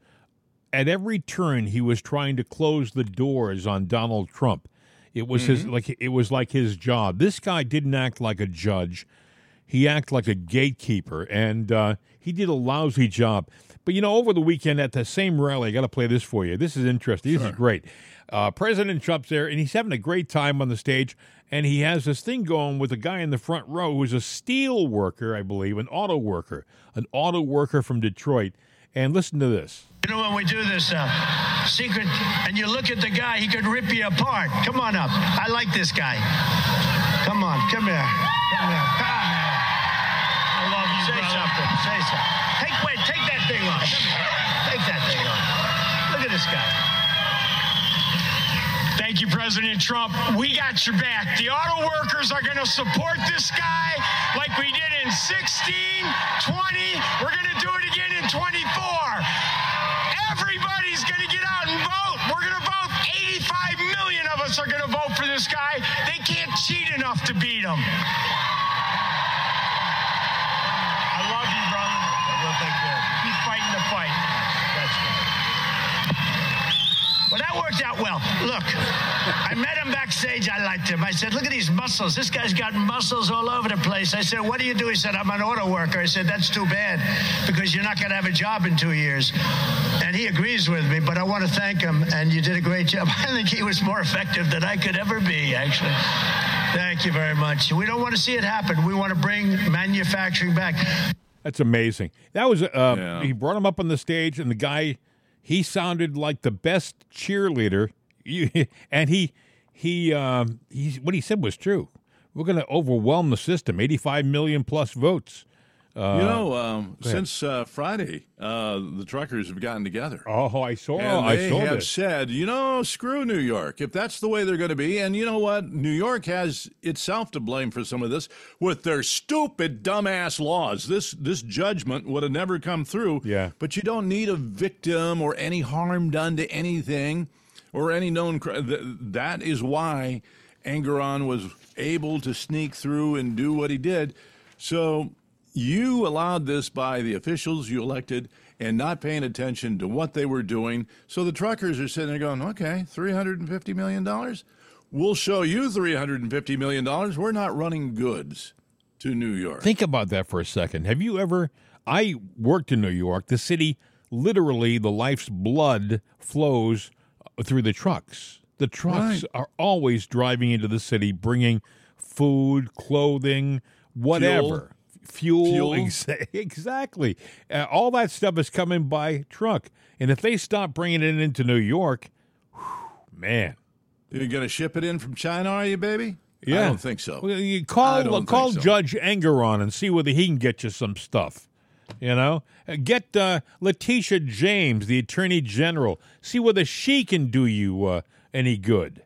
at every turn, he was trying to close the doors on Donald Trump. It was mm-hmm. his like it was like his job. This guy didn't act like a judge. He acted like a gatekeeper, and uh, he did a lousy job. But, you know, over the weekend at the same rally, I got to play this for you. This is interesting. This sure. is great. Uh, President Trump's there, and he's having a great time on the stage, and he has this thing going with a guy in the front row who's a steel worker, I believe, an auto worker, an auto worker from Detroit. And listen to this. You know, when we do this uh, secret, and you look at the guy, he could rip you apart. Come on up. I like this guy. Come on. Come here. Come here. Come here. Say something. Say something. Take, wait, take that thing off. Take that thing off. Look at this guy. Thank you, President Trump. We got your back. The auto workers are going to support this guy like we did in sixteen, twenty. We're going to do it again in twenty-four. Everybody's going to get out and vote. We're going to vote. eighty-five million of us are going to vote for this guy. They can't cheat enough to beat him. Fighting the fight. That's right. Well, that worked out well. Look, I met him backstage. I liked him. I said, look at these muscles. This guy's got muscles all over the place. I said, what do you do? He said, I'm an auto worker. I said, that's too bad, because you're not going to have a job in two years. And he agrees with me, but I want to thank him, and you did a great job. I think he was more effective than I could ever be, actually. Thank you very much. We don't want to see it happen. We want to bring manufacturing back. That's amazing. That was uh, yeah. He brought him up on the stage, and the guy, he sounded like the best cheerleader. And he, he, um, he, what he said was true. we're going to overwhelm the system, eighty-five million plus votes. Uh, you know, um, since uh, Friday, uh, the truckers have gotten together. Oh, I saw. And I they saw have this. said, you know, screw New York. If that's the way they're going to be, and you know what? New York has itself to blame for some of this with their stupid, dumbass laws. This this judgment would have never come through. Yeah. But you don't need a victim or any harm done to anything or any known crime. That is why Engoron was able to sneak through and do what he did. So... you allowed this by the officials you elected and not paying attention to what they were doing. So the truckers are sitting there going, okay, three hundred fifty million dollars? We'll show you three hundred fifty million dollars. We're not running goods to New York. Think about that for a second. Have you ever – I worked in New York. The city, literally the life's blood flows through the trucks. The trucks right. are always driving into the city, bringing food, clothing, whatever. Fuel. Fuel, Fuel. Exa- exactly. Uh, all that stuff is coming by truck. And if they stop bringing it into New York, whew, man. You're going to ship it in from China, are you, baby? Yeah. I don't think so. Well, you call uh, call so. Judge Engoron and see whether he can get you some stuff. You know? Get uh, Letitia James, the Attorney General. See whether she can do you uh, any good.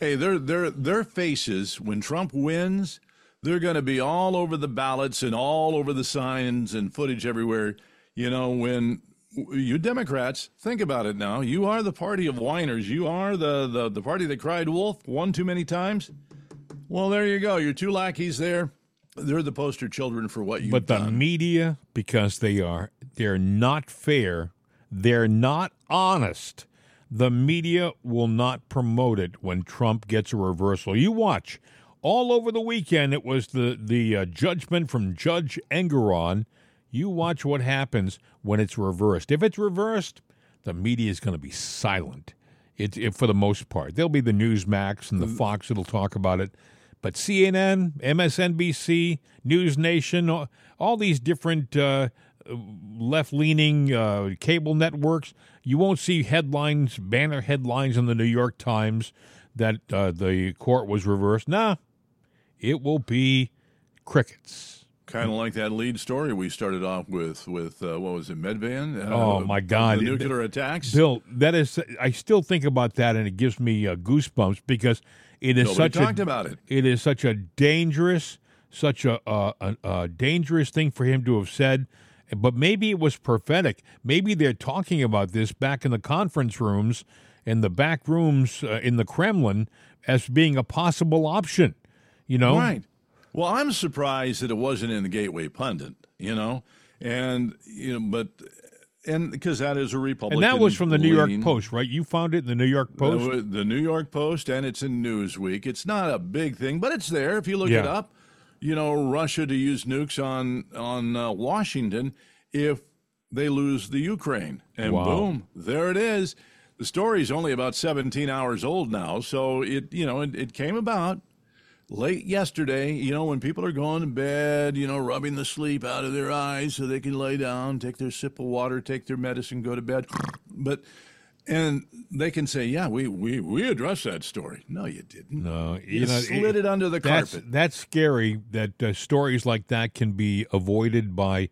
Hey, their their their faces, when Trump wins... they're going to be all over the ballots and all over the signs and footage everywhere. You know, when you Democrats, think about it now. You are the party of whiners. You are the, the, the party that cried wolf one too many times. Well, there you go. Your two lackeys there. They're the poster children for what you've done. But the media, because they are, they're not fair. They're not honest. The media will not promote it when Trump gets a reversal. You watch. All over the weekend, it was the, the uh, judgment from Judge Engoron. You watch what happens when it's reversed. If it's reversed, the media is going to be silent it, it, for the most part. There'll be the Newsmax and the Fox that'll talk about it. But C N N, M S N B C, News Nation, all, all these different uh, left-leaning uh, cable networks, you won't see headlines, banner headlines in the New York Times that uh, the court was reversed. Nah. It will be crickets. Kind of like that lead story we started off with, with uh, what was it, Medvan? Uh, oh, my God. The nuclear attacks. Bill, that is, I still think about that, and it gives me uh, goosebumps because it is Nobody such talked a, about it. It is such a dangerous, such a, uh, a, a dangerous thing for him to have said, but maybe it was prophetic. Maybe they're talking about this back in the conference rooms and the back rooms uh, in the Kremlin as being a possible option. You know? Right. Well, I'm surprised that it wasn't in the Gateway Pundit, you know, and, you know, but, and because that is a Republican. And that was from the lean. New York Post, right? You found it in the New York Post? The, the New York Post, and it's in Newsweek. It's not a big thing, but it's there. If you look yeah. it up, you know, Russia to use nukes on, on uh, Washington if they lose the Ukraine. And wow. boom, there it is. The story is only about seventeen hours old now. So it, you know, it, it came about. Late yesterday, you know, when people are going to bed, you know, rubbing the sleep out of their eyes so they can lay down, take their sip of water, take their medicine, go to bed. But, and they can say, yeah, we we, we addressed that story. No, you didn't. No, You, you know, slid it, it under the that's, carpet. That's scary that uh, stories like that can be avoided by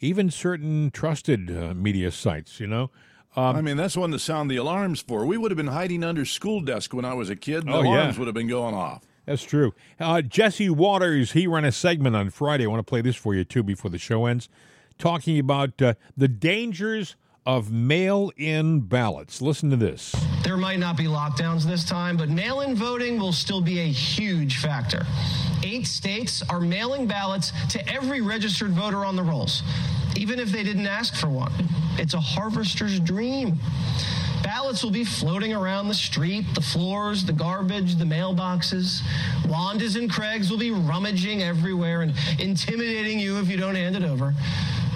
even certain trusted uh, media sites, you know. Um, I mean, that's one to sound the alarms for. We would have been hiding under school desk when I was a kid. And oh, the alarms yeah. would have been going off. That's true. Uh, Jesse Waters, he ran a segment on Friday. I want to play this for you, too, before the show ends, talking about uh, the dangers of mail-in ballots. Listen to this. There might not be lockdowns this time, but mail-in voting will still be a huge factor. Eight states are mailing ballots to every registered voter on the rolls, even if they didn't ask for one. It's a harvester's dream. Ballots will be floating around the street, the floors, the garbage, the mailboxes. Wandas and Craigs will be rummaging everywhere and intimidating you if you don't hand it over.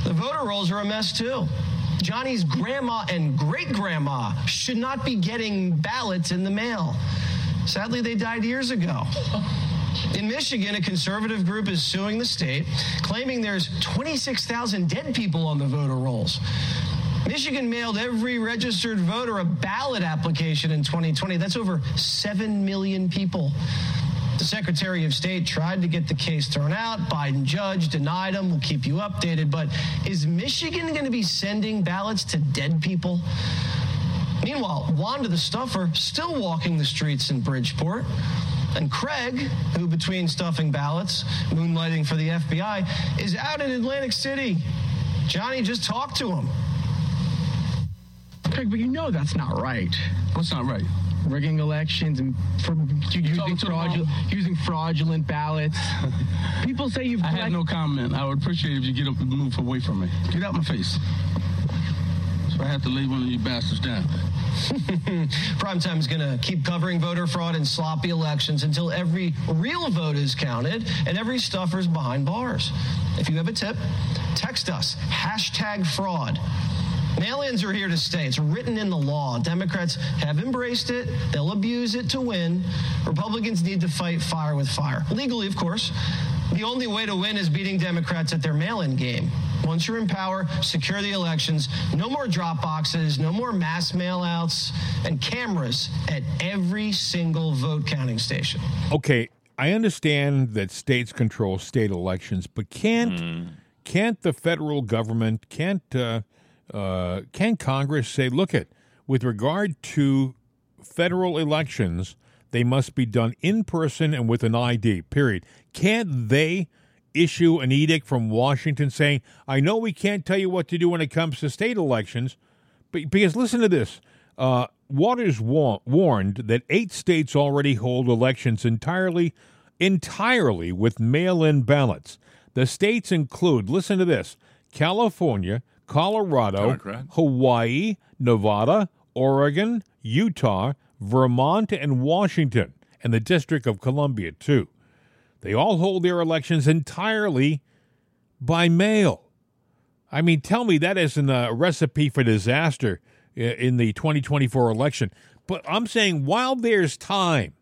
The voter rolls are a mess, too. Johnny's grandma and great-grandma should not be getting ballots in the mail. Sadly, they died years ago. In Michigan, a conservative group is suing the state, claiming there's twenty-six thousand dead people on the voter rolls. Michigan mailed every registered voter a ballot application in twenty twenty. That's over seven million people. The Secretary of State tried to get the case thrown out. Biden judge denied him. We'll keep you updated. But is Michigan going to be sending ballots to dead people? Meanwhile, Wanda the Stuffer still walking the streets in Bridgeport. And Craig, who between stuffing ballots, moonlighting for the F B I, is out in Atlantic City. Johnny just talked to him. Craig, but you know that's not right. What's not right? Rigging elections and for, using, fraudul- using fraudulent ballots. People say you've... I collect- have no comment. I would appreciate it if you get up and move away from me. Get out my face. So I have to lay one of you bastards down. Primetime's going to keep covering voter fraud and sloppy elections until every real vote is counted and every stuffer's behind bars. If you have a tip, text us, hashtag fraud. Mail-ins are here to stay. It's written in the law. Democrats have embraced it. They'll abuse it to win. Republicans need to fight fire with fire. Legally, of course. The only way to win is beating Democrats at their mail-in game. Once you're in power, secure the elections. No more drop boxes, no more mass mail-outs, and cameras at every single vote counting station. Okay, I understand that states control state elections, but can't mm. can't the federal government, can't uh, uh, can Congress say, look it, with regard to federal elections, they must be done in person and with an I D, period. Can't they issue an edict from Washington saying, I know we can't tell you what to do when it comes to state elections, but because listen to this. Uh, Waters war- warned that eight states already hold elections entirely, entirely with mail-in ballots. The states include, listen to this, California, Colorado, Democrat. Hawaii, Nevada, Oregon, Utah, Vermont, and Washington, and the District of Columbia, too. They all hold their elections entirely by mail. I mean, tell me that isn't a recipe for disaster in the twenty twenty-four election. But I'm saying while there's time,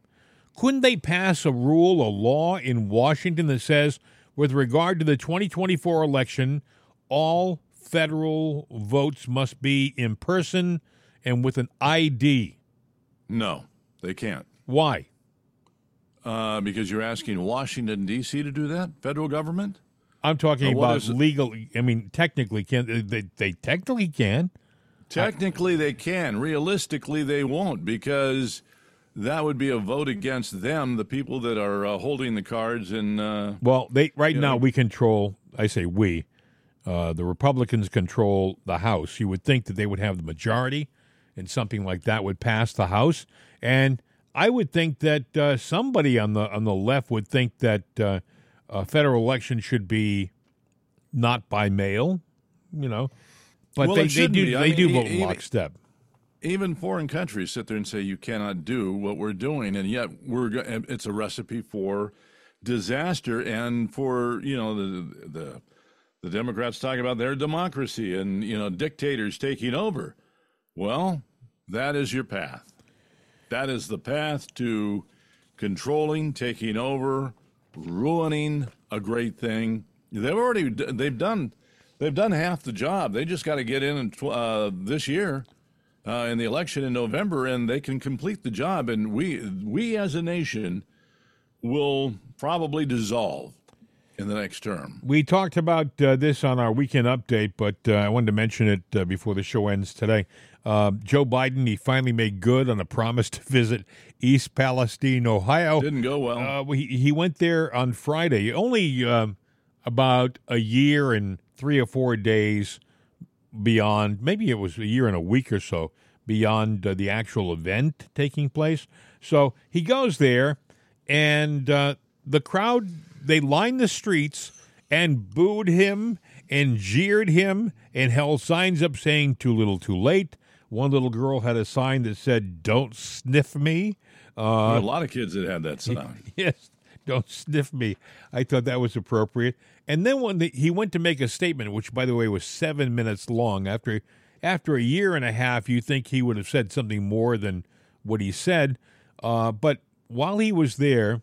couldn't they pass a rule, a law in Washington that says, with regard to the twenty twenty-four election, all federal votes must be in person and with an I D? No, they can't. Why? Uh, because you're asking Washington, D C to do that? Federal government? I'm talking about legally. I mean, technically, can they, they technically can. Technically, I, they can. Realistically, they won't, because that would be a vote against them, the people that are uh, holding the cards. And uh, Well, they right now know. we control, I say we, uh, the Republicans control the House. You would think that they would have the majority, and something like that would pass the House. And I would think that uh, somebody on the on the left would think that uh, a federal election should be not by mail, you know, but well, they, they do they mean, do vote in lockstep. Even foreign countries sit there and say you cannot do what we're doing, and yet we're go- it's a recipe for disaster and for you know the the the Democrats talk about their democracy and you know dictators taking over. Well, that is your path. That is the path to controlling, taking over, ruining a great thing. They've already they've done they've done half the job. They just got to get in and, uh, this year uh, in the election in November, and they can complete the job. And we we as a nation will probably dissolve in the next term. We talked about uh, this on our weekend update, but uh, I wanted to mention it uh, before the show ends today. Uh, Joe Biden, he finally made good on a promise to visit East Palestine, Ohio. Didn't go well. Uh, he, he went there on Friday, only uh, about a year and three or four days beyond, maybe it was a year and a week or so, beyond uh, the actual event taking place. So he goes there, and uh, the crowd, they lined the streets and booed him and jeered him and held signs up saying, too little, too late. One little girl had a sign that said, don't sniff me. Uh, a lot of kids that had that sign. Yes, don't sniff me. I thought that was appropriate. And then when the, he went to make a statement, which, by the way, was seven minutes long. After after a year and a half, you think he would have said something more than what he said. Uh, but while he was there,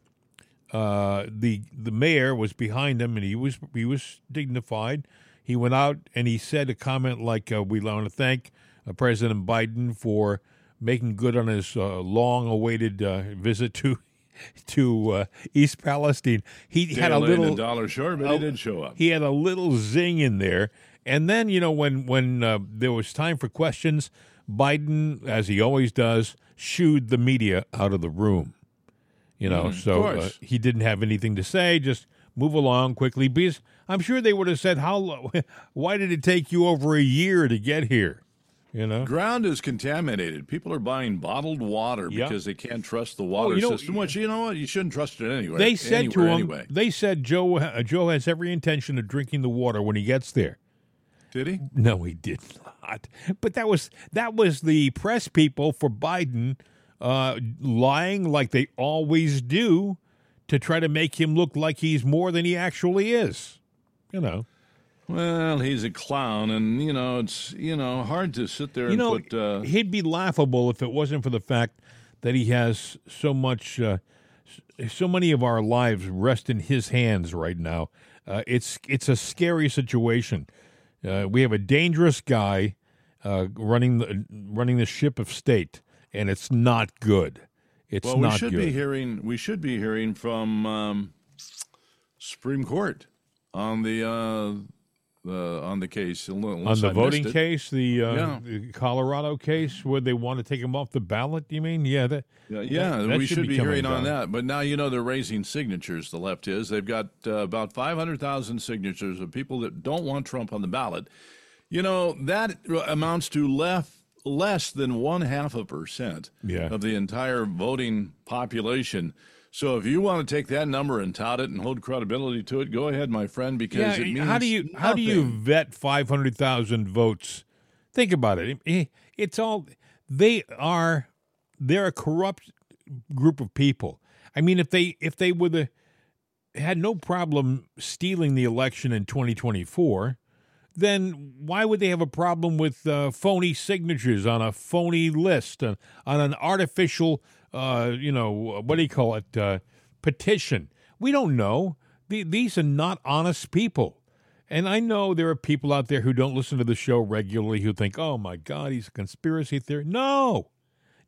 uh, the the mayor was behind him, and he was he was dignified. He went out, and he said a comment like, uh, we want to thank Uh, President Biden for making good on his uh, long-awaited uh, visit to to uh, East Palestine. He Dale had a little a dollar short, but uh, he did show up. He had a little zing in there. And then, you know, when when uh, there was time for questions, Biden, as he always does, shooed the media out of the room. You know, mm, so uh, he didn't have anything to say. Just move along quickly, because I'm sure they would have said, "How? Lo- why did it take you over a year to get here?" You know, ground is contaminated. People are buying bottled water yep. because they can't trust the water oh, you know, system. Which you know what, you shouldn't trust it anyway. They said anywhere, to him, anyway. They said Joe uh, Joe has every intention of drinking the water when he gets there. Did he? No, he did not. But that was that was the press people for Biden uh, lying like they always do to try to make him look like he's more than he actually is. You know. Well, he's a clown, and, you know, it's, you know, hard to sit there you and know, put... Uh... He'd be laughable if it wasn't for the fact that he has so much, uh, so many of our lives rest in his hands right now. Uh, it's it's a scary situation. Uh, we have a dangerous guy uh, running the, running the ship of state, and it's not good. It's well, we not should good. Be hearing, we should be hearing from um, Supreme Court on the... Uh... Uh, on the case, on the I voting case, the, uh, yeah. the Colorado case, where they want to take him off the ballot. You mean, yeah, that, yeah, yeah that, that we should, should be hearing on that. But now you know they're raising signatures. The left is. They've got uh, about five hundred thousand signatures of people that don't want Trump on the ballot. You know that amounts to left less than one half a percent yeah. of the entire voting population. So if you want to take that number and tout it and hold credibility to it, go ahead, my friend, because yeah, it means how do you nothing. How do you vet five hundred thousand votes? Think about it. It's all they are. They're a corrupt group of people. I mean, if they if they were the had no problem stealing the election in twenty twenty-four, then why would they have a problem with uh, phony signatures on a phony list on, on an artificial? Uh, you know, what do you call it, uh, petition. We don't know. The, these are not honest people. And I know there are people out there who don't listen to the show regularly who think, oh, my God, he's a conspiracy theorist. No,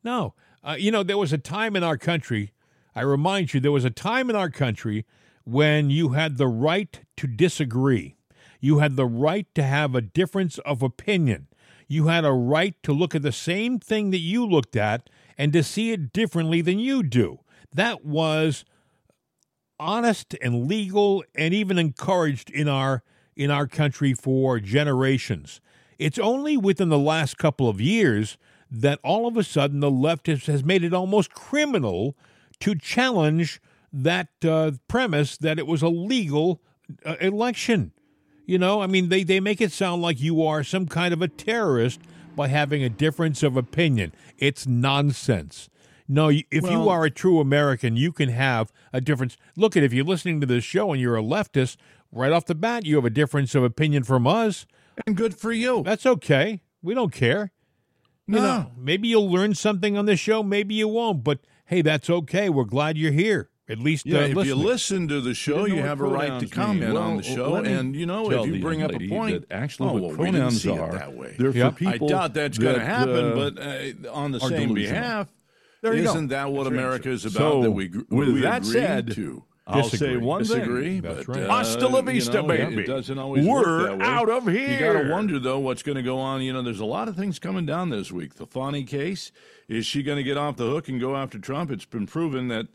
no. Uh, you know, there was a time in our country, I remind you, there was a time in our country when you had the right to disagree. You had the right to have a difference of opinion. You had a right to look at the same thing that you looked at and to see it differently than you do. That was honest and legal and even encouraged in our in our country for generations. It's only within the last couple of years that all of a sudden the left has, has made it almost criminal to challenge that uh, premise that it was a legal uh, election. You know, I mean, they, they make it sound like you are some kind of a terrorist by having a difference of opinion. It's nonsense. No, if well, you are a true American, you can have a difference. Look at if you're listening to this show and you're a leftist, right off the bat, you have a difference of opinion from us. And good for you. That's okay. We don't care. You no. know, maybe you'll learn something on this show. Maybe you won't. But, hey, that's okay. We're glad you're here. At least yeah, uh, if listening. you listen to the show, you, you have a right to comment well, on the show. And, you know, if you bring up a point, actually oh, what well, pronouns we are, that way. They're yep. for people I doubt that's that, going to happen, uh, but uh, on the same delusional. behalf, there you isn't go. that what that's America is about so, that we, we, we that agree said, to? I'll disagree. say one disagree, thing. But, right. uh, Hasta la vista, you know, baby. It doesn't always We're work that way. out of here. You got to wonder, though, what's going to go on. You know, there's a lot of things coming down this week. The Fani case, is she going to get off the hook and go after Trump? It's been proven that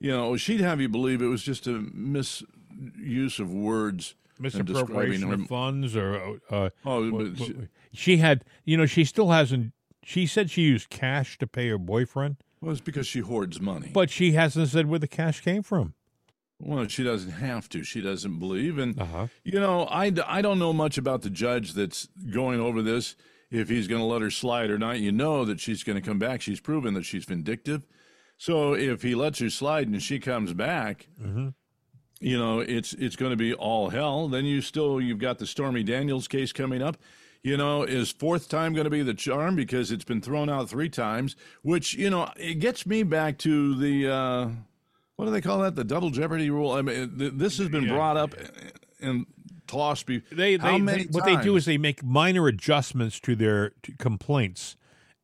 You know, she'd have you believe it was just a misuse of words. Misappropriation of funds. or uh, oh, what, she, what, she had, you know, she still hasn't, she said she used cash to pay her boyfriend. Well, it's because she hoards money. But she hasn't said where the cash came from. Well, she doesn't have to. She doesn't believe. And, uh-huh. you know, I, I don't know much about the judge that's going over this, if he's going to let her slide or not. You know that she's going to come back. She's proven that she's vindictive. So if he lets her slide and she comes back, mm-hmm. you know, it's it's going to be all hell. Then you still, you've got the Stormy Daniels case coming up. You know, is fourth time going to be the charm because it's been thrown out three times, which, you know, it gets me back to the, uh, what do they call that? The double jeopardy rule. I mean, th- this has been yeah. brought up and tossed. Be- they, they, How many they, what times? They do is they make minor adjustments to their to complaints.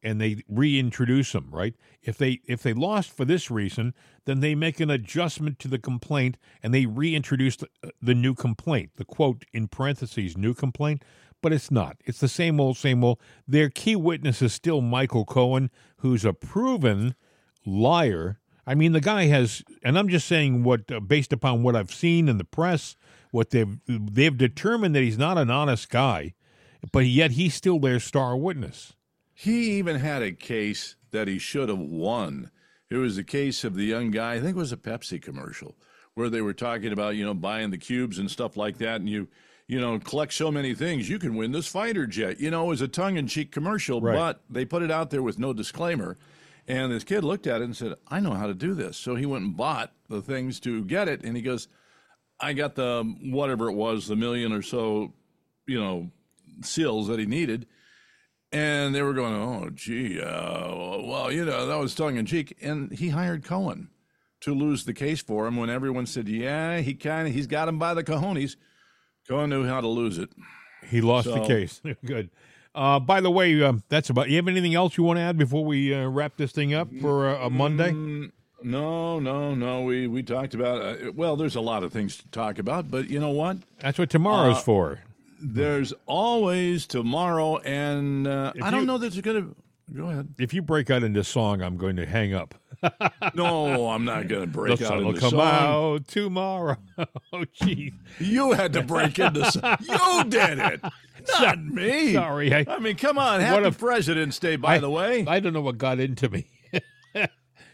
and they reintroduce them, right? If they if they lost for this reason, then they make an adjustment to the complaint and they reintroduce the, the new complaint, the quote in parentheses, new complaint, but it's not. It's the same old, same old. Their key witness is still Michael Cohen, who's a proven liar. I mean, the guy has, and I'm just saying what, uh, based upon what I've seen in the press, what they've, they've determined that he's not an honest guy, but yet he's still their star witness. He even had a case that he should have won. It was the case of the young guy, I think it was a Pepsi commercial, where they were talking about, you know, buying the cubes and stuff like that, and you, you know, collect so many things, you can win this fighter jet. You know, it was a tongue-in-cheek commercial, right, but they put it out there with no disclaimer. And this kid looked at it and said, I know how to do this. So he went and bought the things to get it, and he goes, I got the whatever it was, the million or so, you know, seals that he needed. And they were going, oh, gee, uh, well, you know, that was tongue-in-cheek. And he hired Cohen to lose the case for him when everyone said, yeah, he kind of, he's got him by the cojones. Cohen knew how to lose it. He lost so. the case. Good. Uh, by the way, uh, that's about, you have anything else you want to add before we uh, wrap this thing up for uh, a Monday? Mm, no, no, no. We, we talked about, uh, well, there's a lot of things to talk about, but you know what? That's what tomorrow's uh, for. There's always tomorrow, and uh, I don't you, know that it's going to... Go ahead. If you break out into song, I'm going to hang up. No, I'm not going to break the out into song. The sun will come out tomorrow. Oh, geez. You had to break into song. You did it. Not me. Sorry. I, I mean, come on. Happy a, President's Day, by I, the way. I don't know what got into me.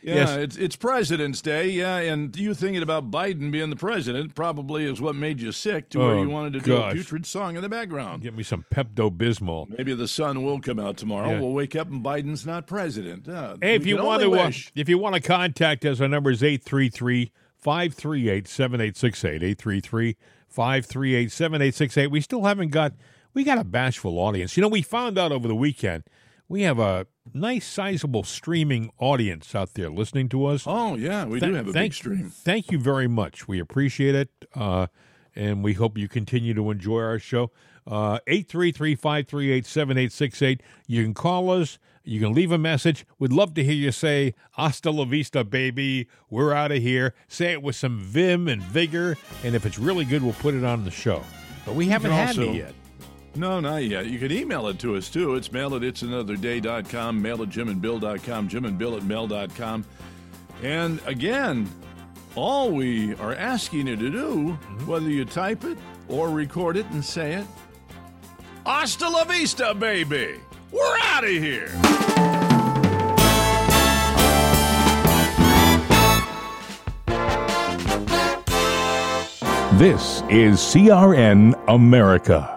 Yeah, yes. it's it's President's Day, yeah, and you thinking about Biden being the president probably is what made you sick to oh, where you wanted to gosh. do a putrid song in the background. Get me some Pepto-Bismol. Maybe the sun will come out tomorrow. Yeah. We'll wake up and Biden's not president. Uh, hey, if you want to, uh, if you want to contact us, our number is eight three three, five three eight, seven eight six eight, eight three three, five three eight, seven eight six eight. We still haven't got, we got a bashful audience. You know, we found out over the weekend we have a nice, sizable streaming audience out there listening to us. Oh, yeah, we Th- do have a thank, big stream. Thank you very much. We appreciate it, uh, and we hope you continue to enjoy our show. Uh, eight three three, five three eight, seven eight six eight. You can call us. You can leave a message. We'd love to hear you say, hasta la vista, baby. We're out of here. Say it with some vim and vigor, and if it's really good, we'll put it on the show. But we haven't had also- it yet. No, not yet. You can email it to us, too. It's mail at its another day dot com, mail at jim and bill dot com, jim and bill at mail dot com. And again, all we are asking you to do, whether you type it or record it and say it, hasta la vista, baby! We're out of here! This is C R N America.